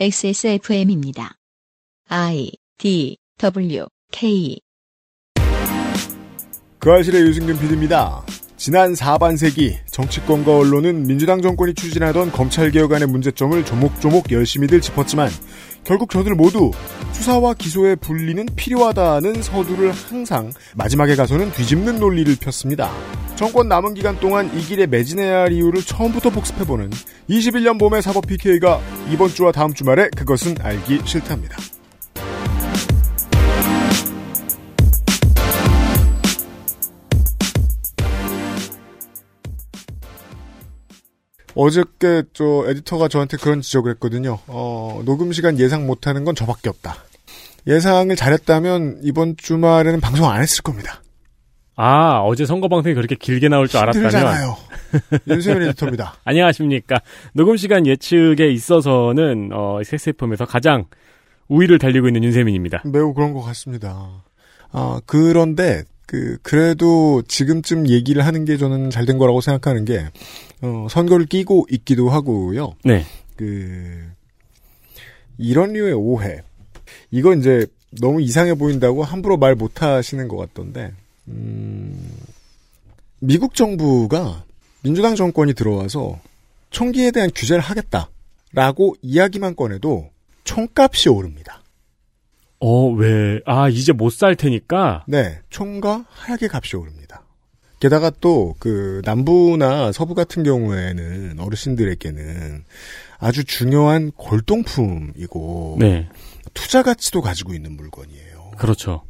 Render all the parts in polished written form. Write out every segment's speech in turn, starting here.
XSFM입니다. IDWK 그 아실의 유승근 PD입니다. 지난 4반세기 정치권과 언론은 민주당 정권이 추진하던 검찰개혁안의 문제점을 조목조목 열심히들 짚었지만 결국 저들 모두 수사와 기소의 분리는 필요하다는 서두를 항상 마지막에 가서는 뒤집는 논리를 폈습니다. 정권 남은 기간 동안 이 길에 매진해야 할 이유를 처음부터 복습해보는 21년 봄의 사법PK가 이번 주와 다음 주말에 그것은 알기 싫답니다. 어저께 저 에디터가 저한테 그런 지적을 했거든요. 녹음 시간 예상 못하는 건 저밖에 없다. 예상을 잘했다면 이번 주말에는 방송 안 했을 겁니다. 아, 어제 선거 방송이 그렇게 길게 나올 줄 알았다면. 힘들잖아요. 윤세민 에디터입니다. 안녕하십니까. 녹음 시간 예측에 있어서는 SXFM에서 가장 우위를 달리고 있는 윤세민입니다. 매우 그런 것 같습니다. 그런데 그래도 지금쯤 얘기를 하는 게 저는 잘 된 거라고 생각하는 게 선거를 끼고 있기도 하고요. 네. 이런 류의 오해. 이건 이제 너무 이상해 보인다고 함부로 말 못 하시는 것 같던데. 미국 정부가 민주당 정권이 들어와서 총기에 대한 규제를 하겠다라고 이야기만 꺼내도 총값이 오릅니다. 왜? 아, 이제 못 살 테니까? 네. 총과 하약의 값이 오릅니다. 게다가 또, 남부나 서부 같은 경우에는 어르신들에게는 아주 중요한 골동품이고, 네. 투자 가치도 가지고 있는 물건이에요. 그렇죠.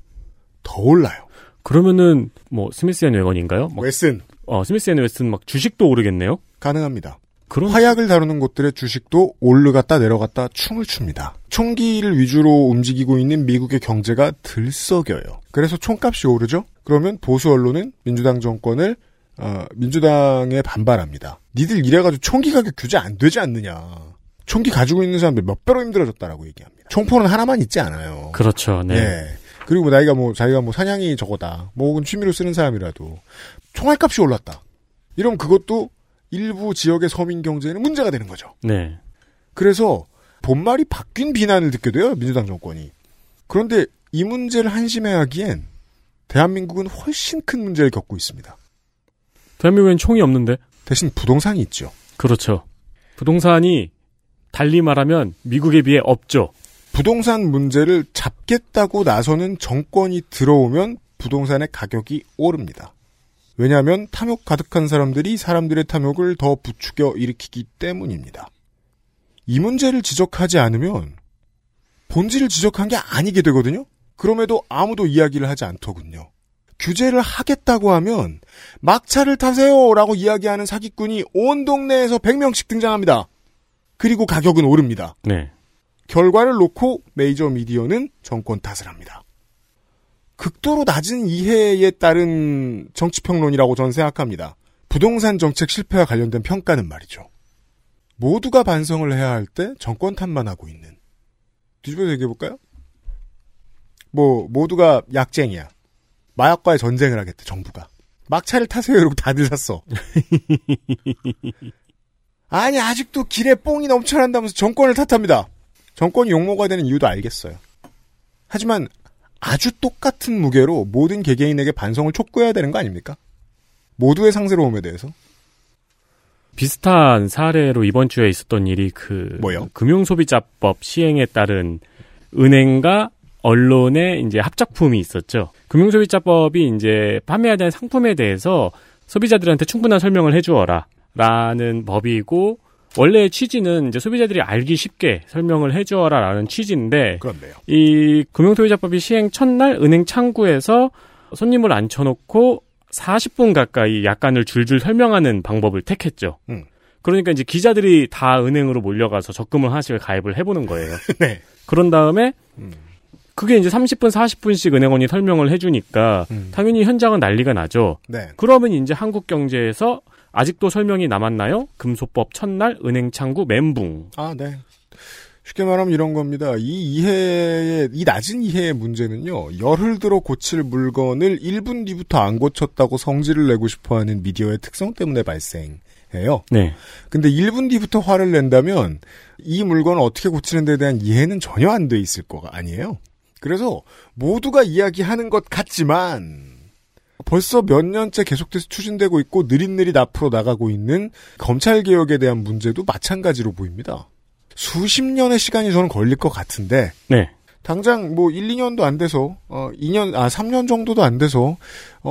더 올라요. 그러면은, 스미스 앤 웨건인가요? 웨슨. 스미스 앤 웨슨 주식도 오르겠네요? 가능합니다. 화약을 다루는 곳들의 주식도 올르갔다 내려갔다 춤을 춥니다. 총기를 위주로 움직이고 있는 미국의 경제가 들썩여요. 그래서 총값이 오르죠? 그러면 보수 언론은 민주당 정권을 민주당에 반발합니다. 니들 이래가지고 총기 가격 규제 안 되지 않느냐. 총기 가지고 있는 사람들 몇 배로 힘들어졌다라고 얘기합니다. 총포는 하나만 있지 않아요. 그렇죠. 네. 예. 그리고 자기가 사냥이 저거다. 혹은 취미로 쓰는 사람이라도. 총알값이 올랐다. 이러면 그것도 일부 지역의 서민 경제에는 문제가 되는 거죠. 네. 그래서 본말이 바뀐 비난을 듣게 돼요. 민주당 정권이. 그런데 이 문제를 한심해하기엔 대한민국은 훨씬 큰 문제를 겪고 있습니다. 대한민국엔 총이 없는데. 대신 부동산이 있죠. 그렇죠. 부동산이 달리 말하면 미국에 비해 없죠. 부동산 문제를 잡겠다고 나서는 정권이 들어오면 부동산의 가격이 오릅니다. 왜냐하면 탐욕 가득한 사람들이 사람들의 탐욕을 더 부추겨 일으키기 때문입니다. 이 문제를 지적하지 않으면 본질을 지적한 게 아니게 되거든요. 그럼에도 아무도 이야기를 하지 않더군요. 규제를 하겠다고 하면 막차를 타세요라고 이야기하는 사기꾼이 온 동네에서 100명씩 등장합니다. 그리고 가격은 오릅니다. 네. 결과를 놓고 메이저 미디어는 정권 탓을 합니다. 극도로 낮은 이해에 따른 정치평론이라고 저는 생각합니다. 부동산 정책 실패와 관련된 평가는 말이죠. 모두가 반성을 해야 할 때 정권 탓만 하고 있는. 뒤집어서 얘기해볼까요? 모두가 약쟁이야. 마약과의 전쟁을 하겠대, 정부가. 막차를 타세요 이러고 다들 샀어. 아니, 아직도 길에 뽕이 넘쳐난다면서 정권을 탓합니다. 정권이 용모가 되는 이유도 알겠어요. 하지만 아주 똑같은 무게로 모든 개개인에게 반성을 촉구해야 되는 거 아닙니까? 모두의 상스러움에 대해서. 비슷한 사례로 이번 주에 있었던 일이 뭐요? 금융소비자법 시행에 따른 은행과 언론의 이제 합작품이 있었죠. 금융소비자법이 이제 판매해야 되는 상품에 대해서 소비자들한테 충분한 설명을 해주어라라는 법이고, 원래의 취지는 이제 소비자들이 알기 쉽게 설명을 해주어라라는 취지인데, 그렇네요. 이 금융소비자법이 시행 첫날 은행 창구에서 손님을 앉혀놓고 40분 가까이 약관을 줄줄 설명하는 방법을 택했죠. 그러니까 이제 기자들이 다 은행으로 몰려가서 적금을 하나씩 가입을 해보는 거예요. 네. 그런 다음에 그게 이제 30분, 40분씩 은행원이 설명을 해주니까 당연히 현장은 난리가 나죠. 네. 그러면 이제 한국 경제에서 아직도 설명이 남았나요? 금소법 첫날 은행 창구 멘붕. 아, 네. 쉽게 말하면 이런 겁니다. 이 낮은 이해의 문제는요. 열흘 들어 고칠 물건을 1분 뒤부터 안 고쳤다고 성질을 내고 싶어하는 미디어의 특성 때문에 발생해 예요. 네. 근데 1분 뒤부터 화를 낸다면 이 물건을 어떻게 고치는 데 대한 이해는 전혀 안 돼 있을 거가 아니에요. 그래서 모두가 이야기하는 것 같지만 벌써 몇 년째 계속돼서 추진되고 있고 느릿느릿 앞으로 나가고 있는 검찰개혁에 대한 문제도 마찬가지로 보입니다. 수십 년의 시간이 저는 걸릴 것 같은데 네. 당장 뭐 1, 2년도 안 돼서 3년 정도도 안 돼서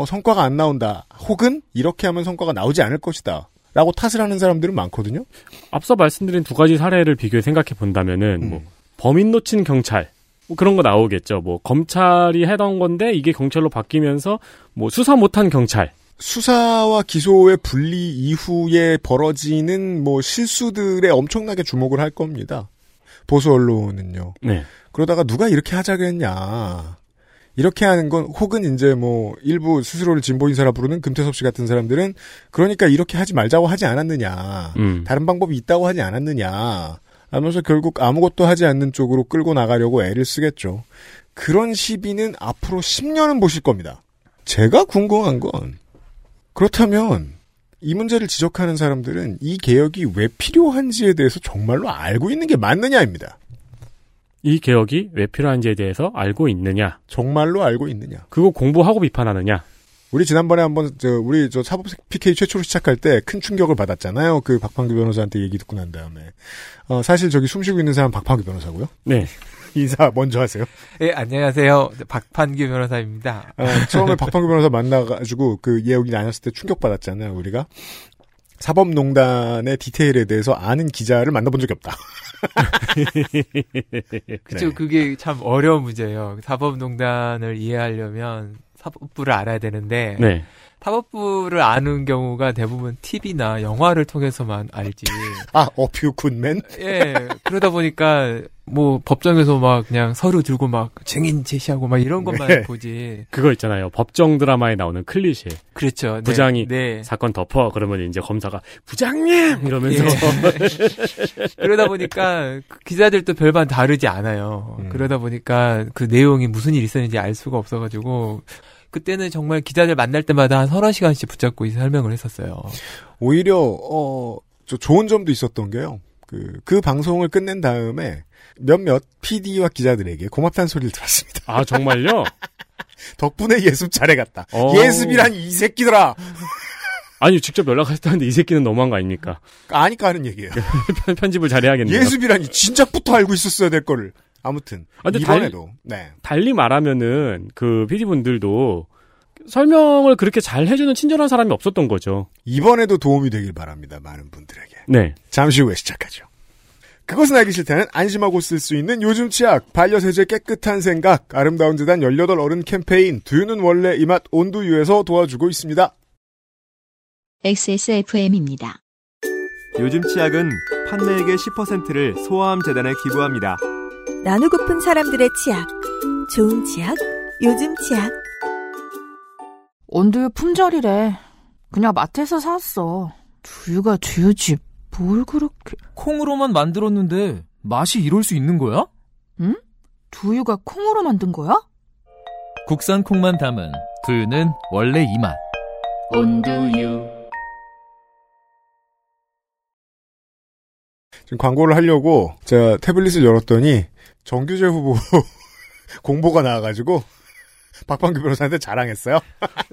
성과가 안 나온다. 혹은 이렇게 하면 성과가 나오지 않을 것이다. 라고 탓을 하는 사람들은 많거든요. 앞서 말씀드린 두 가지 사례를 비교해 생각해 본다면은 뭐 범인 놓친 경찰 뭐 그런 거 나오겠죠. 뭐 검찰이 해던 건데 이게 경찰로 바뀌면서 뭐 수사 못한 경찰. 수사와 기소의 분리 이후에 벌어지는 뭐 실수들에 엄청나게 주목을 할 겁니다. 보수 언론은요. 네. 그러다가 누가 이렇게 하자겠냐. 이렇게 하는 건 혹은 이제 뭐 일부 스스로를 진보인사라 부르는 금태섭 씨 같은 사람들은 그러니까 이렇게 하지 말자고 하지 않았느냐. 다른 방법이 있다고 하지 않았느냐. 하면서 결국 아무것도 하지 않는 쪽으로 끌고 나가려고 애를 쓰겠죠. 그런 시비는 앞으로 10년은 보실 겁니다. 제가 궁금한 건 그렇다면 이 문제를 지적하는 사람들은 이 개혁이 왜 필요한지에 대해서 정말로 알고 있는 게 맞느냐입니다. 이 개혁이 왜 필요한지에 대해서 알고 있느냐. 정말로 알고 있느냐. 그거 공부하고 비판하느냐. 우리 지난번에 한번 우리 사법PK 최초로 시작할 때 큰 충격을 받았잖아요. 그 박판규 변호사한테 얘기 듣고 난 다음에. 사실 저기 숨쉬고 있는 사람 박판규 변호사고요. 네. 인사 먼저 하세요. 예, 안녕하세요. 박판규 변호사입니다. 처음에 박판규 변호사 만나가지고 그 예우기 나눴을 때 충격받았잖아요. 우리가. 사법농단의 디테일에 대해서 아는 기자를 만나본 적이 없다. 그쵸, 네. 그게 참 어려운 문제예요. 사법농단을 이해하려면 사법부를 알아야 되는데 네. 사법부를 아는 경우가 대부분 TV나 영화를 통해서만 알지. 아, 어퓨 굿맨? 예, 그러다 보니까 뭐 법정에서 막 그냥 서류 들고 막 증인 제시하고 막 이런 것만 네. 보지. 그거 있잖아요. 법정 드라마에 나오는 클리셰. 그렇죠. 부장이 네. 네. 사건 덮어 그러면 이제 검사가 부장님 이러면서. 예. 그러다 보니까 기자들도 별반 다르지 않아요. 그러다 보니까 그 내용이 무슨 일이 있었는지 알 수가 없어가지고 그때는 정말 기자들 만날 때마다 한 서너 시간씩 붙잡고 설명을 했었어요. 오히려 좋은 점도 있었던 게요. 그 방송을 끝낸 다음에 몇몇 PD와 기자들에게 고맙다는 소리를 들었습니다. 아, 정말요? 덕분에 예습 잘해갔다. 예습이란 이 새끼들아. 아니, 직접 연락하셨다는데 이 새끼는 너무한 거 아닙니까? 아니까 하는 얘기예요. 편집을 잘해야겠네요. 예습이란 진작부터 알고 있었어야 될 거를. 아무튼 이번에도 달리 말하면은 그 PD분들도 설명을 그렇게 잘 해주는 친절한 사람이 없었던 거죠. 이번에도 도움이 되길 바랍니다. 많은 분들에게. 네. 잠시 후에 시작하죠. 그것은 알기 싫다는 안심하고 쓸 수 있는 요즘 치약, 반려세제 깨끗한 생각, 아름다운 재단 18 어른 캠페인, 두유는 원래 이 맛 온두유에서 도와주고 있습니다. XSFM입니다. 요즘 치약은 판매액의 10%를 소아암 재단에 기부합니다. 나누고픈 사람들의 치약, 좋은 치약, 요즘 치약. 온두유 품절이래. 그냥 마트에서 샀어. 두유가 두유지 뭘 그렇게. 콩으로만 만들었는데 맛이 이럴 수 있는 거야? 응? 두유가 콩으로 만든 거야? 국산 콩만 담은 두유는 원래 이 맛. 온두유. 지금 광고를 하려고 제가 태블릿을 열었더니 정규재 후보 공보가 나와가지고 박판규 변호사한테 자랑했어요.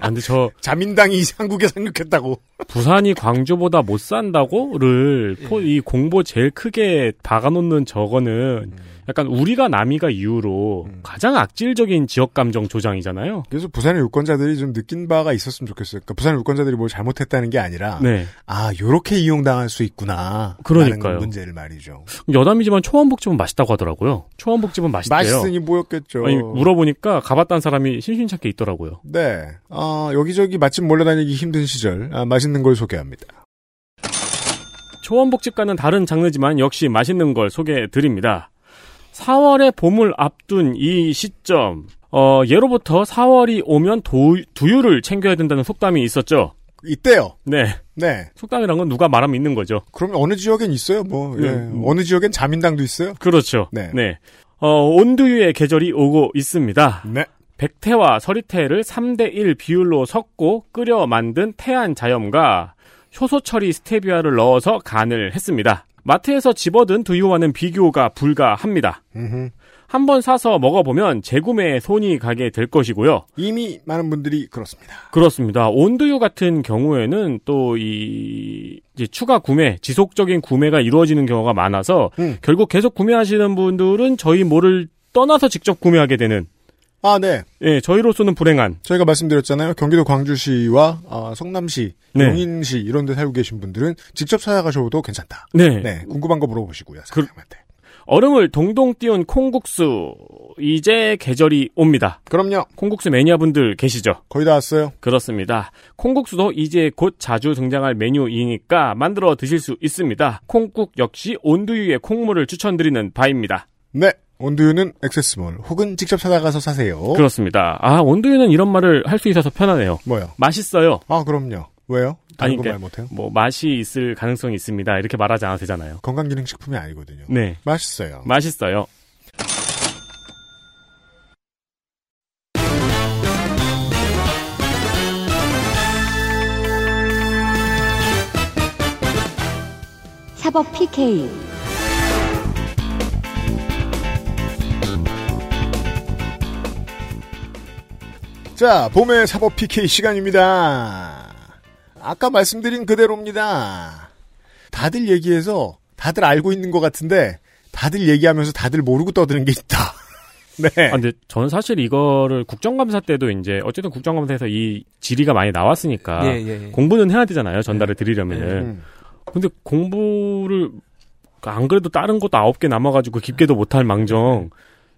아, 근데 저 자민당이 한국에 상륙했다고. 부산이 광주보다 못 산다고를 이 공보 제일 크게 박아놓는 저거는 약간 우리가 남이가 이유로 가장 악질적인 지역 감정 조장이잖아요. 그래서 부산의 유권자들이 좀 느낀 바가 있었으면 좋겠어요. 그러니까 부산의 유권자들이 뭘 잘못했다는 게 아니라 네. 아 요렇게 이용당할 수 있구나. 그러니까요. 문제를 말이죠. 여담이지만 초원복집은 맛있다고 하더라고요. 초원복집은 맛있대요. 맛있으니 뭐였겠죠. 아니, 물어보니까 가봤다는 사람이 심심찮게 있더라고요. 네. 여기저기 맛집 몰려다니기 힘든 시절 맛있는 걸 소개합니다. 초원복집과는 다른 장르지만 역시 맛있는 걸 소개해드립니다. 4월의 봄을 앞둔 이 시점, 예로부터 4월이 오면 두유를 챙겨야 된다는 속담이 있었죠. 있대요. 네. 네. 속담이란 건 누가 말하면 있는 거죠. 그럼 어느 지역엔 있어요, 뭐. 네. 예. 어느 지역엔 자민당도 있어요? 그렇죠. 네. 네. 온두유의 계절이 오고 있습니다. 네. 백태와 서리태를 3:1 비율로 섞고 끓여 만든 태안 자염과 효소 처리 스테비아를 넣어서 간을 했습니다. 마트에서 집어든 두유와는 비교가 불가합니다. 한번 사서 먹어보면 재구매에 손이 가게 될 것이고요. 이미 많은 분들이 그렇습니다. 그렇습니다. 온두유 같은 경우에는 또 이제 추가 구매, 지속적인 구매가 이루어지는 경우가 많아서 결국 계속 구매하시는 분들은 저희 모를 떠나서 직접 구매하게 되는. 아, 네. 예, 저희로서는 불행한. 저희가 말씀드렸잖아요. 경기도 광주시와 성남시, 네. 용인시 이런 데 살고 계신 분들은 직접 찾아가셔도 괜찮다. 네. 네, 궁금한 거 물어보시고요. 사장님한테. 얼음을 동동 띄운 콩국수. 이제 계절이 옵니다. 그럼요. 콩국수 매니아분들 계시죠? 거의 다 왔어요. 그렇습니다. 콩국수도 이제 곧 자주 등장할 메뉴이니까 만들어 드실 수 있습니다. 콩국 역시 온두유의 콩물을 추천드리는 바입니다. 네. 온두유는 액세스몰 혹은 직접 찾아가서 사세요. 그렇습니다. 아, 온두유는 이런 말을 할 수 있어서 편하네요. 뭐요? 맛있어요. 아, 그럼요. 왜요? 다른 거 말 못해요? 뭐 맛이 있을 가능성이 있습니다. 이렇게 말하지 않아도 되잖아요. 건강기능식품이 아니거든요. 네. 맛있어요. 맛있어요. 사법 PK 자, 봄의 사법 PK 시간입니다. 아까 말씀드린 그대로입니다. 다들 얘기해서 다들 알고 있는 것 같은데 다들 얘기하면서 다들 모르고 떠드는 게 있다. 네. 아, 근데 저는 사실 이거를 국정감사 때도 이제 어쨌든 국정감사에서 이 질의가 많이 나왔으니까 예, 예, 예. 공부는 해야 되잖아요. 전달을 드리려면은. 근데 공부를 안 그래도 다른 것도 9개 남아가지고 깊게도 못할 망정.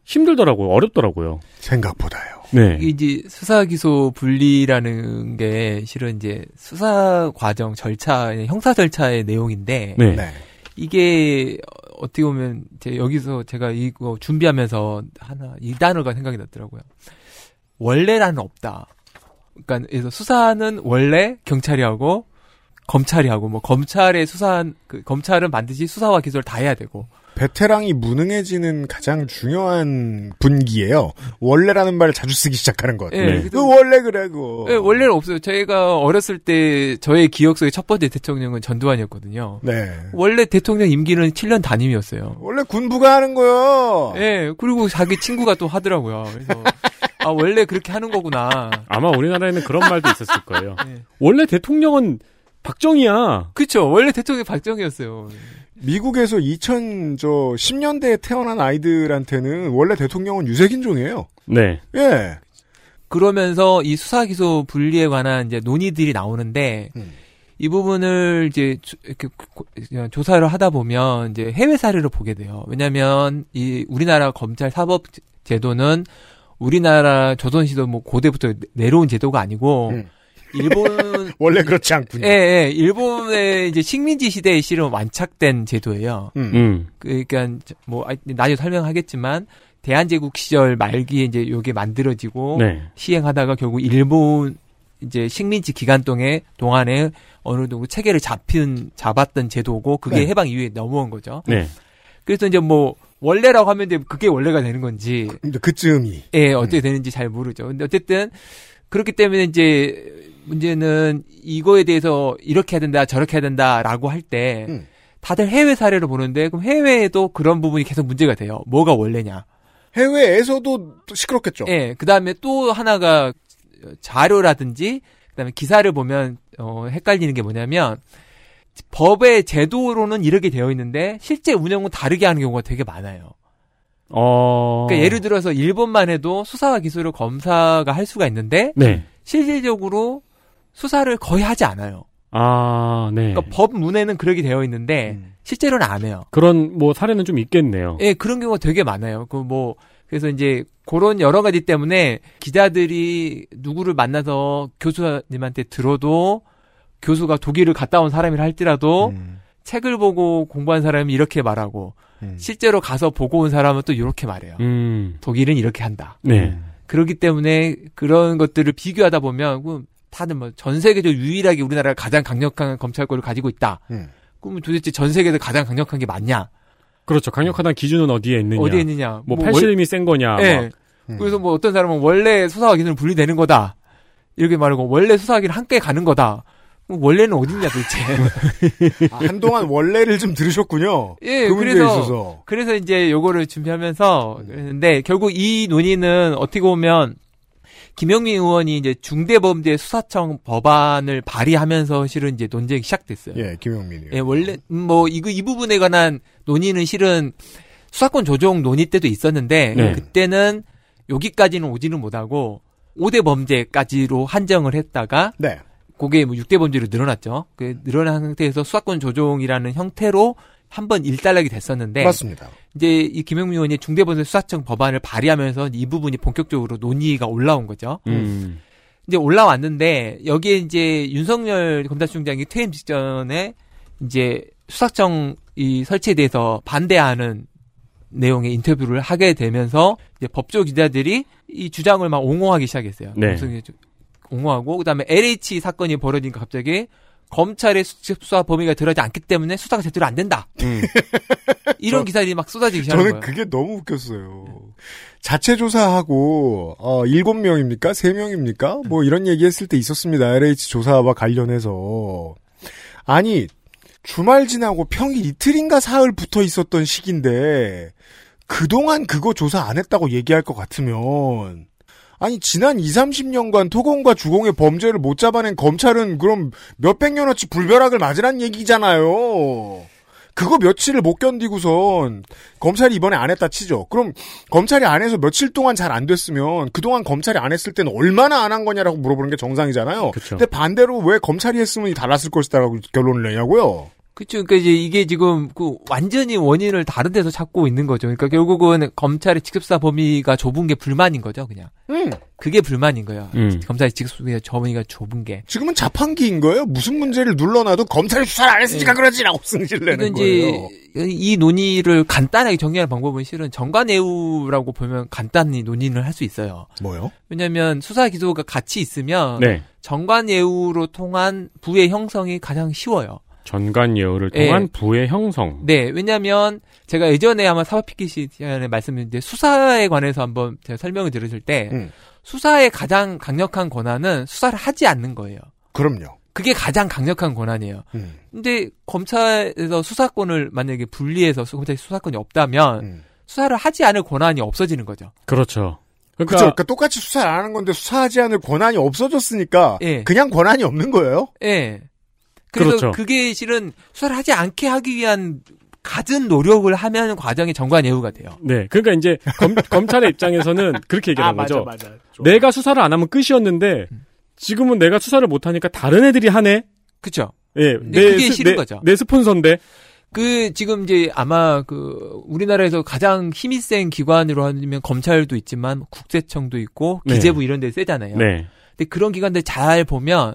힘들더라고요. 어렵더라고요. 생각보다요. 네. 이제 수사 기소 분리라는 게 실은 이제 수사 과정 절차, 형사 절차의 내용인데 네. 네. 이게 어떻게 보면 이제 여기서 제가 이거 준비하면서 하나 이 단어가 생각이 났더라고요. 원래라는 없다. 그러니까 그래서 수사는 원래 경찰이 하고 검찰이 하고 뭐 검찰의 수사한 그 검찰은 반드시 수사와 기소를 다 해야 되고. 베테랑이 무능해지는 가장 중요한 분기예요. 원래라는 말을 자주 쓰기 시작하는 것 같아요. 네. 그 원래 그래고. 네, 원래는 없어요. 저희가 어렸을 때 저의 기억 속에 첫 번째 대통령은 전두환이었거든요. 네. 원래 대통령 임기는 7년 단임이었어요. 원래 군부가 하는 거요. 네, 그리고 자기 친구가 또 하더라고요. 그래서 아 원래 그렇게 하는 거구나. 아마 우리나라에는 그런 말도 있었을 거예요. 네. 원래 대통령은 박정희야. 그렇죠. 원래 대통령이 박정희였어요. 미국에서 2010년대에 태어난 아이들한테는 원래 대통령은 유색인종이에요. 네. 예. 그러면서 이 수사 기소 분리에 관한 이제 논의들이 나오는데 이 부분을 이제 이렇게 조사를 하다 보면 이제 해외 사례를 보게 돼요. 왜냐하면 이 우리나라 검찰 사법 제도는 우리나라 조선시도 뭐 고대부터 내려온 제도가 아니고. 일본 원래 그렇지 않군요. 예, 일본의 이제 식민지 시대에 실은 완착된 제도예요. 그러니까 뭐 나중에 설명하겠지만 대한제국 시절 말기에 이제 요게 만들어지고 네. 시행하다가 결국 일본 이제 식민지 기간 동안에 어느 정도 체계를 잡았던 제도고 그게 네. 해방 이후에 넘어온 거죠. 네. 그래서 이제 뭐 원래라고 하면 그게 원래가 되는 건지 그쯤이 예, 어떻게 되는지 잘 모르죠. 근데 어쨌든 그렇기 때문에 이제 문제는 이거에 대해서 이렇게 해야 된다, 저렇게 해야 된다라고 할 때 다들 해외 사례를 보는데 그럼 해외에도 그런 부분이 계속 문제가 돼요. 뭐가 원래냐? 해외에서도 시끄럽겠죠. 예. 그다음에 또 하나가 자료라든지 그다음에 기사를 보면 헷갈리는 게 뭐냐면 법의 제도로는 이렇게 되어 있는데 실제 운영은 다르게 하는 경우가 되게 많아요. 그러니까 예를 들어서 일본만 해도 수사와 기소를 검사가 할 수가 있는데 네. 실질적으로 수사를 거의 하지 않아요. 아, 네. 그러니까 법 문에는 그렇게 되어 있는데 실제로는 안 해요. 그런 뭐 사례는 좀 있겠네요. 예, 그런 경우가 되게 많아요. 그 뭐 그래서 이제 그런 여러 가지 때문에 기자들이 누구를 만나서 교수님한테 들어도 교수가 독일을 갔다 온 사람이라 할지라도 책을 보고 공부한 사람이 이렇게 말하고 실제로 가서 보고 온 사람은 또 이렇게 말해요. 독일은 이렇게 한다. 네. 그렇기 때문에 그런 것들을 비교하다 보면 다들 뭐 전 세계적으로 유일하게 우리나라가 가장 강력한 검찰권을 가지고 있다. 그럼 도대체 전 세계에서 가장 강력한 게 맞냐? 그렇죠. 강력하다는 기준은 어디에 있느냐? 어디에 있느냐? 뭐 팔씨름이 센 거냐? 네. 그래서 뭐 어떤 사람은 원래 수사와 기소는 분리되는 거다. 이렇게 말하고 원래 수사와 기소는 함께 가는 거다. 원래는 어딨냐 도대체. 아, 한동안 원래를 좀 들으셨군요. 예, 그 문제에 있어서. 그래서 이제 요거를 준비하면서 그랬는데 결국 이 논의는 어떻게 보면 김영민 의원이 이제 중대범죄 수사청 법안을 발의하면서 실은 이제 논쟁이 시작됐어요. 예, 김영민 의원. 예, 원래 뭐 이 부분에 관한 논의는 실은 수사권 조정 논의 때도 있었는데 네. 그때는 여기까지는 오지는 못하고 5대 범죄까지로 한정을 했다가 네. 그게 뭐 6대 범죄로 늘어났죠. 그 늘어난 상태에서 수사권 조정이라는 형태로 한번 일단락이 됐었는데 맞습니다. 이제 이 김영민 의원이 중대범죄 수사청 법안을 발의하면서 이 부분이 본격적으로 논의가 올라온 거죠. 이제 올라왔는데 여기에 이제 윤석열 검찰총장이 퇴임 직전에 이제 수사청 이 설치에 대해서 반대하는 내용의 인터뷰를 하게 되면서 이제 법조 기자들이 이 주장을 막 옹호하기 시작했어요. 네. 옹호하고 그다음에 LH 사건이 벌어지니까 갑자기 검찰의 수사 범위가 들어가지 않기 때문에 수사가 제대로 안 된다. 이런 기사들이 막 쏟아지기 시작한 거예요. 저는 그게 너무 웃겼어요. 자체 조사하고 7명입니까? 3명입니까? 뭐 이런 얘기했을 때 있었습니다. LH 조사와 관련해서. 아니 주말 지나고 평일 이틀인가 사흘 붙어 있었던 시기인데 그동안 그거 조사 안 했다고 얘기할 것 같으면 아니 지난 20-30년간 토공과 주공의 범죄를 못 잡아낸 검찰은 그럼 몇백 년어치 불벼락을 맞으란 얘기잖아요. 그거 며칠을 못 견디고선 검찰이 이번에 안 했다 치죠. 그럼 검찰이 안 해서 며칠 동안 잘 안 됐으면 그동안 검찰이 안 했을 때는 얼마나 안 한 거냐라고 물어보는 게 정상이잖아요. 그쵸. 근데 반대로 왜 검찰이 했으면 달랐을 것이다라고 결론을 내냐고요. 그렇죠. 그러니까 이제 이게 지금 그 완전히 원인을 다른 데서 찾고 있는 거죠. 그러니까 결국은 검찰의 직접수사 범위가 좁은 게 불만인 거죠, 그냥. 그게 불만인 거예요. 검찰의 직접수사 범위가 좁은 게. 지금은 자판기인 거예요. 무슨 문제를 눌러놔도 검찰이 수사를 안 했으니까 그러지라고 승질 내는 거예요. 이 논의를 간단하게 정리하는 방법은 실은 정관예우라고 보면 간단히 논의를 할 수 있어요. 뭐요? 왜냐하면 수사 기소가 같이 있으면 네. 정관예우로 통한 부의 형성이 가장 쉬워요. 전관예우를 통한 네. 부의 형성. 네, 왜냐하면 제가 예전에 아마 사법PK 시간에 말씀드렸는데 수사에 관해서 한번 제가 설명을 들으실 때 수사의 가장 강력한 권한은 수사를 하지 않는 거예요. 그럼요. 그게 가장 강력한 권한이에요. 근데 검찰에서 수사권을 만약에 분리해서 검찰이 수사권이 없다면 수사를 하지 않을 권한이 없어지는 거죠. 그렇죠. 그러니까 똑같이 수사를 안 하는 건데 수사하지 않을 권한이 없어졌으니까 네. 그냥 권한이 없는 거예요? 네. 그래서 그렇죠. 그게 실은 수사를 하지 않게 하기 위한 갖은 노력을 하면 과정이 정관예우가 돼요. 네, 그러니까 이제 검찰의 입장에서는 그렇게 얘기하는 거죠. 맞아. 내가 수사를 안 하면 끝이었는데 지금은 내가 수사를 못 하니까 다른 애들이 하네. 그렇죠. 예, 그게 싫은 거죠. 내 스폰서인데. 그 지금 이제 아마 그 우리나라에서 가장 힘이 센 기관으로 하면 검찰도 있지만 국세청도 있고 기재부 네. 이런 데 세잖아요. 네. 근데 그런 기관들 잘 보면.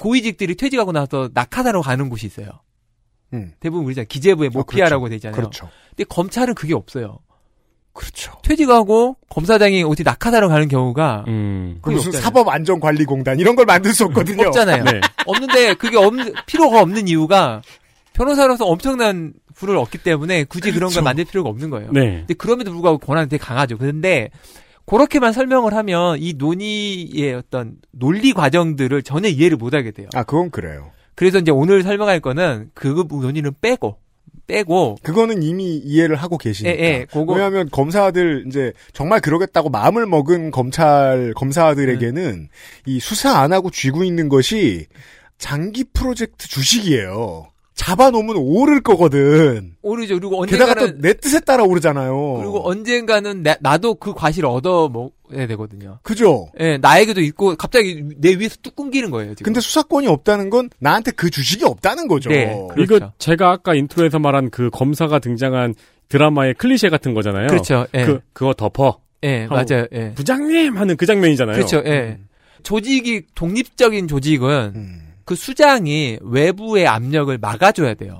고위직들이 퇴직하고 나서 낙하사로 가는 곳이 있어요. 대부분 우리가 기재부의 모피아라고 되어 있잖아요. 그렇죠. 근데 검찰은 그게 없어요. 그렇죠. 퇴직하고 검사장이 어디 낙하사로 가는 경우가 무슨 사법안전관리공단 이런 걸 만들 수 없거든요. 없잖아요. 네. 없는데 그게 필요가 없는 이유가 변호사로서 엄청난 부를 얻기 때문에 굳이 그렇죠. 그런 걸 만들 필요가 없는 거예요. 네. 근데 그럼에도 불구하고 권한이 되게 강하죠. 그런데 그렇게만 설명을 하면 이 논의의 어떤 논리 과정들을 전혀 이해를 못하게 돼요. 아, 그건 그래요. 그래서 이제 오늘 설명할 거는 그 논의는 빼고. 그거는 이미 이해를 하고 계시니까. 예, 왜냐하면 검사들 이제 정말 그러겠다고 마음을 먹은 검사들에게는 이 수사 안 하고 쥐고 있는 것이 장기 프로젝트 주식이에요. 잡아놓으면 오를 거거든. 오르죠. 그리고 언젠가는 게다가 또 내 뜻에 따라 오르잖아요. 그리고 언젠가는 나도 그 과실을 얻어 먹어야 되거든요. 그죠? 예, 나에게도 있고 갑자기 내 위에서 뚝 끊기는 거예요. 지금. 근데 수사권이 없다는 건 나한테 그 주식이 없다는 거죠. 네, 그렇죠. 이거 제가 아까 인트로에서 말한 그 검사가 등장한 드라마의 클리셰 같은 거잖아요. 그렇죠. 예. 그거 덮어. 예, 맞아요. 예. 부장님 하는 그 장면이잖아요. 그렇죠. 예. 조직이 독립적인 조직은. 그 수장이 외부의 압력을 막아줘야 돼요.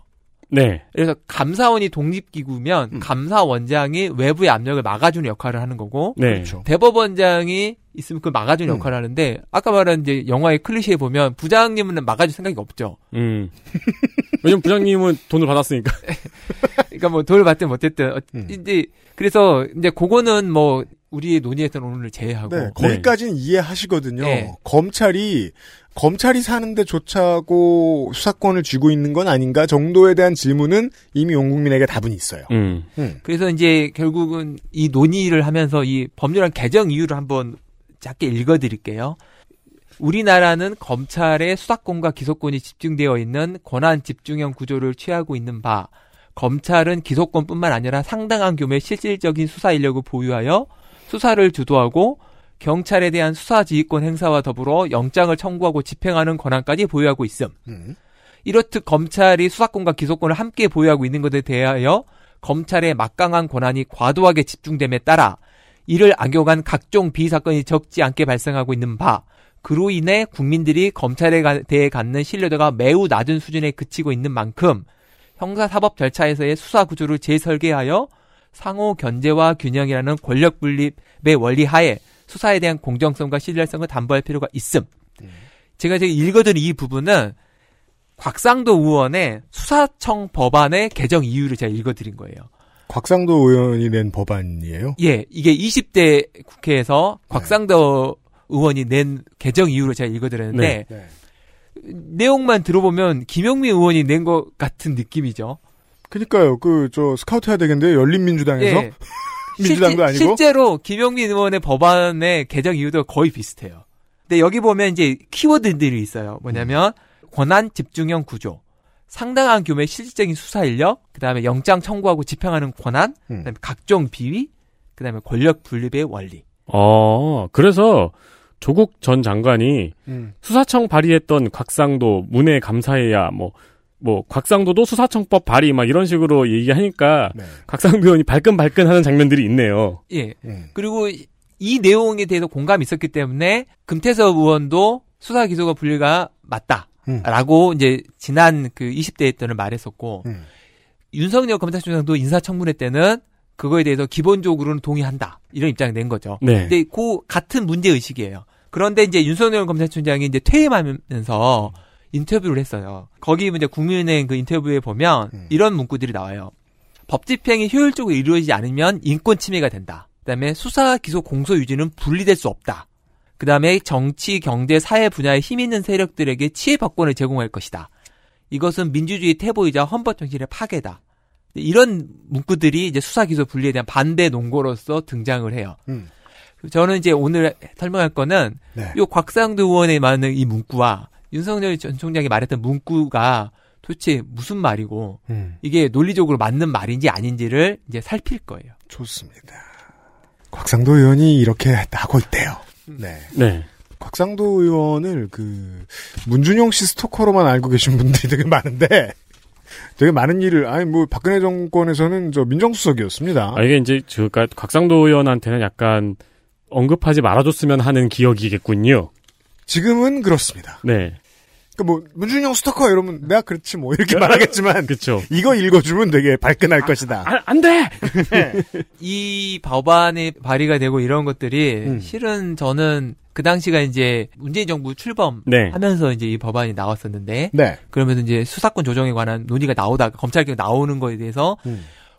네. 그래서 감사원이 독립기구면 감사원장이 외부의 압력을 막아주는 역할을 하는 거고 네. 그렇죠. 대법원장이 있으면 그걸 막아주는 역할을 하는데 아까 말한 이제 영화의 클리셰에 보면 부장님은 막아줄 생각이 없죠. 왜냐면 부장님은 돈을 받았으니까. 그러니까 뭐 돈을 받든 못했든 이제 그래서 이제 그거는 뭐 우리의 논의에서는 오늘 제외하고. 네, 거기까지는 네. 이해하시거든요. 네. 검찰이 사는데 조차고 수사권을 쥐고 있는 건 아닌가 정도에 대한 질문은 이미 온 국민에게 답은 있어요. 그래서 이제 결국은 이 논의를 하면서 이 법률안 개정 이유를 한번 짧게 읽어드릴게요. 우리나라는 검찰의 수사권과 기소권이 집중되어 있는 권한 집중형 구조를 취하고 있는 바 검찰은 기소권뿐만 아니라 상당한 규모의 실질적인 수사 인력을 보유하여 수사를 주도하고 경찰에 대한 수사 지휘권 행사와 더불어 영장을 청구하고 집행하는 권한까지 보유하고 있음. 이렇듯 검찰이 수사권과 기소권을 함께 보유하고 있는 것에 대하여 검찰의 막강한 권한이 과도하게 집중됨에 따라 이를 악용한 각종 비사건이 적지 않게 발생하고 있는 바 그로 인해 국민들이 검찰에 대해 갖는 신뢰도가 매우 낮은 수준에 그치고 있는 만큼 형사사법 절차에서의 수사 구조를 재설계하여 상호 견제와 균형이라는 권력 분립의 원리 하에 수사에 대한 공정성과 신뢰성을 담보할 필요가 있음. 제가 지금 읽어드린 이 부분은 곽상도 의원의 수사청 법안의 개정 이유를 제가 읽어드린 거예요. 곽상도 의원이 낸 법안이에요? 예, 이게 20대 국회에서 곽상도 의원이 낸 개정 이유를 제가 읽어드렸는데 네. 내용만 들어보면 김영민 의원이 낸 것 같은 느낌이죠. 그러니까요. 스카우트 해야 되겠는데 열린민주당에서 네. 민주당도 아니고 실제로 김영민 의원의 법안의 개정 이유도 거의 비슷해요. 근데 여기 보면 이제 키워드들이 있어요. 뭐냐면 권한 집중형 구조, 상당한 규모의 실질적인 수사 인력, 그다음에 영장 청구하고 집행하는 권한, 그다음에 각종 비위, 그다음에 권력 분립의 원리. 그래서 조국 전 장관이 수사청 발의했던 곽상도 문에 감사해야 곽상도도 수사청법 발의 막 이런 식으로 얘기하니까 네. 곽상도 의원이 발끈발끈 하는 장면들이 있네요. 예. 그리고 이 내용에 대해서 공감이 있었기 때문에 금태섭 의원도 수사 기소가 분리가 맞다라고 이제 지난 그 20대 때는 말했었고 윤석열 검찰총장도 인사청문회 때는 그거에 대해서 기본적으로는 동의한다. 이런 입장을 낸 거죠. 네. 근데 같은 문제의식이에요. 그런데 이제 윤석열 검찰총장이 이제 퇴임하면서 인터뷰를 했어요. 거기 이제 국민은행 그 인터뷰에 보면 이런 문구들이 나와요. 법 집행이 효율적으로 이루어지지 않으면 인권 침해가 된다. 그다음에 수사, 기소, 공소 유지는 분리될 수 없다. 그다음에 정치, 경제, 사회 분야에 힘 있는 세력들에게 치해법권을 제공할 것이다. 이것은 민주주의 태보이자 헌법 정신의 파괴다. 이런 문구들이 이제 수사 기소 분리에 대한 반대 논거로서 등장을 해요. 저는 이제 오늘 설명할 거는 요 곽상도 의원의 많은 이 문구와 윤석열 전 총장이 말했던 문구가 도대체 무슨 말이고 이게 논리적으로 맞는 말인지 아닌지를 이제 살필 거예요. 좋습니다. 곽상도 의원이 이렇게 하고 있대요. 네. 네. 곽상도 의원을 문준용 씨 스토커로만 알고 계신 분들이 되게 많은데. 되게 많은 일을 박근혜 정권에서는 저 민정수석이었습니다. 이게 이제 곽상도 의원한테는 약간 언급하지 말아줬으면 하는 기억이겠군요. 지금은 그렇습니다. 네. 문준영 스토커 이러면 내가 그렇지 이렇게 말하겠지만 그렇죠. 이거 읽어주면 되게 발끈할 것이다. 안 돼. 네. 이 법안이 발의가 되고 이런 것들이 실은 저는 그 당시가 이제 문재인 정부 출범하면서 네. 이제 이 법안이 나왔었는데 네. 그러면서 이제 수사권 조정에 관한 논의가 나오다가 검찰개혁 나오는 거에 대해서